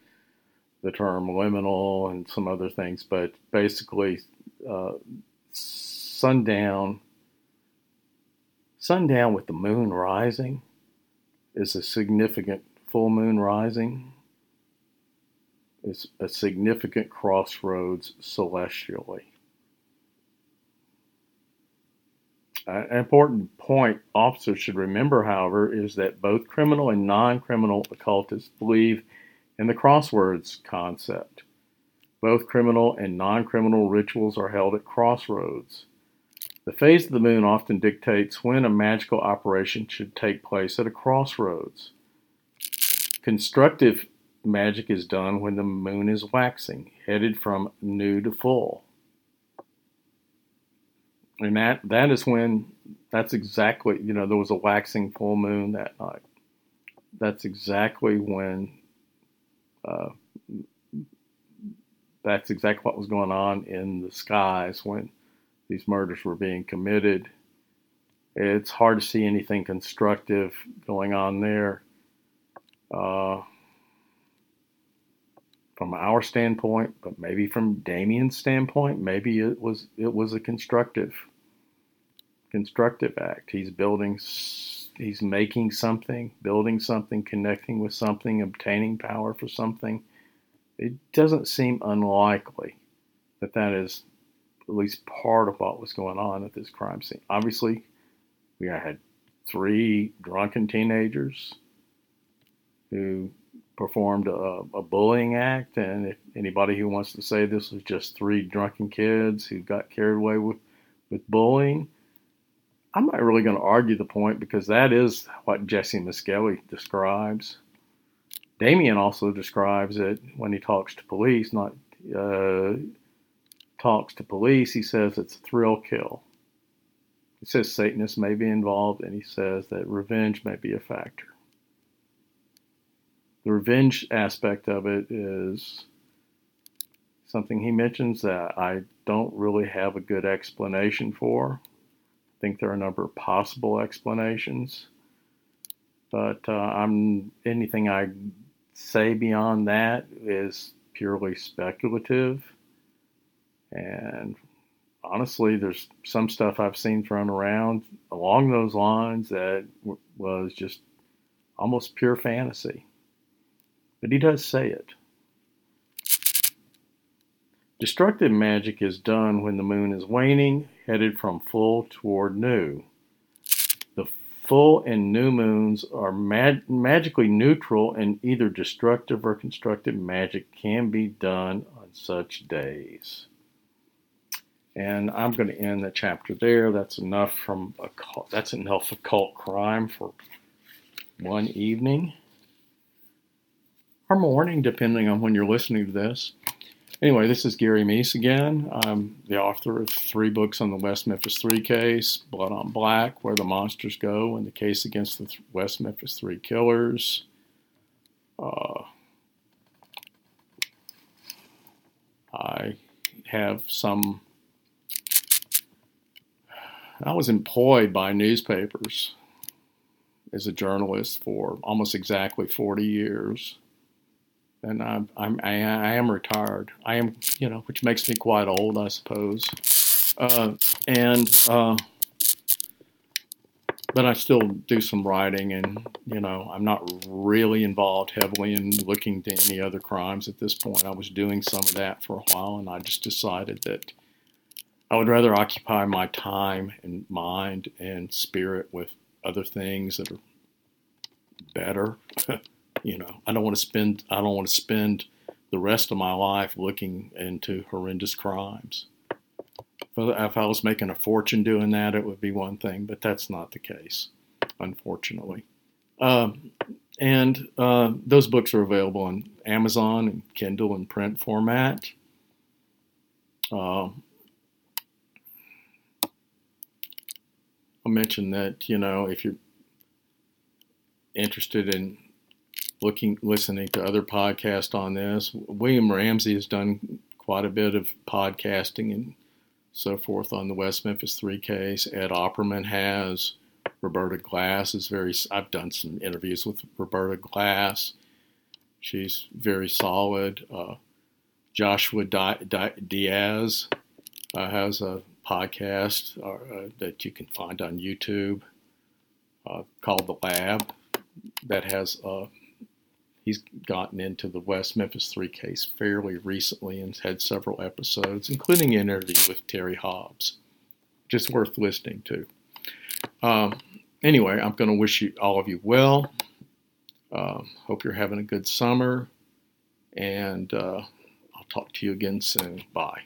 the term liminal and some other things. But basically, uh, sundown. Sundown with the moon rising is a significant full moon rising. It's a significant crossroads celestially. An important point officers should remember, however, is that both criminal and non-criminal occultists believe in the crosswords concept. Both criminal and non-criminal rituals are held at crossroads. The phase of the moon often dictates when a magical operation should take place at a crossroads. Constructive magic is done when the moon is waxing, headed from new to full. And that, that is when, that's exactly, you know, there was a waxing full moon that night. That's exactly when, uh, that's exactly what was going on in the skies when these murders were being committed. It's hard to see anything constructive going on there. Uh, from our standpoint, but maybe from Damien's standpoint, maybe it was it was a constructive, constructive act. He's building, he's making something, building something, connecting with something, obtaining power for something. It doesn't seem unlikely that that is at least part of what was going on at this crime scene. Obviously, we had three drunken teenagers who performed a, a bullying act, and if anybody who wants to say this was just three drunken kids who got carried away with, with bullying, I'm not really going to argue the point, because that is what Jesse Misskelley describes. Damien also describes it when he talks to police, not uh, talks to police, he says it's a thrill kill. He says Satanists may be involved, and he says that revenge may be a factor. The revenge aspect of it is something he mentions that I don't really have a good explanation for. I think there are a number of possible explanations, but uh, I'm anything I say beyond that is purely speculative. And honestly, there's some stuff I've seen thrown around along those lines that w- was just almost pure fantasy. But he does say it. Destructive magic is done when the moon is waning, headed from full toward new. The full and new moons are mag- magically neutral, and either destructive or constructive magic can be done on such days. And I'm going to end the chapter there. That's enough from occult, that's enough occult crime for one evening. Or morning, depending on when you're listening to this. Anyway, this is Gary Meese again. I'm the author of three books on the West Memphis Three case, Blood on Black, Where the Monsters Go, and the case against the West Memphis Three killers. Uh, I have some... I was employed by newspapers as a journalist for almost exactly forty years. And I'm, I'm, I am retired. I am, you know, which makes me quite old, I suppose. Uh, and, uh, but I still do some writing, and, you know, I'm not really involved heavily in looking to any other crimes at this point. I was doing some of that for a while, and I just decided that I would rather occupy my time and mind and spirit with other things that are better. You know, I don't want to spend. I don't want to spend the rest of my life looking into horrendous crimes. If I was making a fortune doing that, it would be one thing, but that's not the case, unfortunately. Um, and uh, those books are available on Amazon and Kindle and print format. Uh, I'll mention that, you know, if you're interested in looking, listening to other podcasts on this, William Ramsey has done quite a bit of podcasting and so forth on the West Memphis Three case. Ed Opperman has. Roberta Glass is very. I've done some interviews with Roberta Glass. She's very solid. Uh, Joshua Di, Di, Diaz uh, has a podcast uh, that you can find on YouTube uh, called The Lab that has a. Uh, He's gotten into the West Memphis Three case fairly recently and had several episodes, including an interview with Terry Hobbs. Just worth listening to. Um, anyway, I'm going to wish you all of you well. Um, hope you're having a good summer. And uh, I'll talk to you again soon. Bye.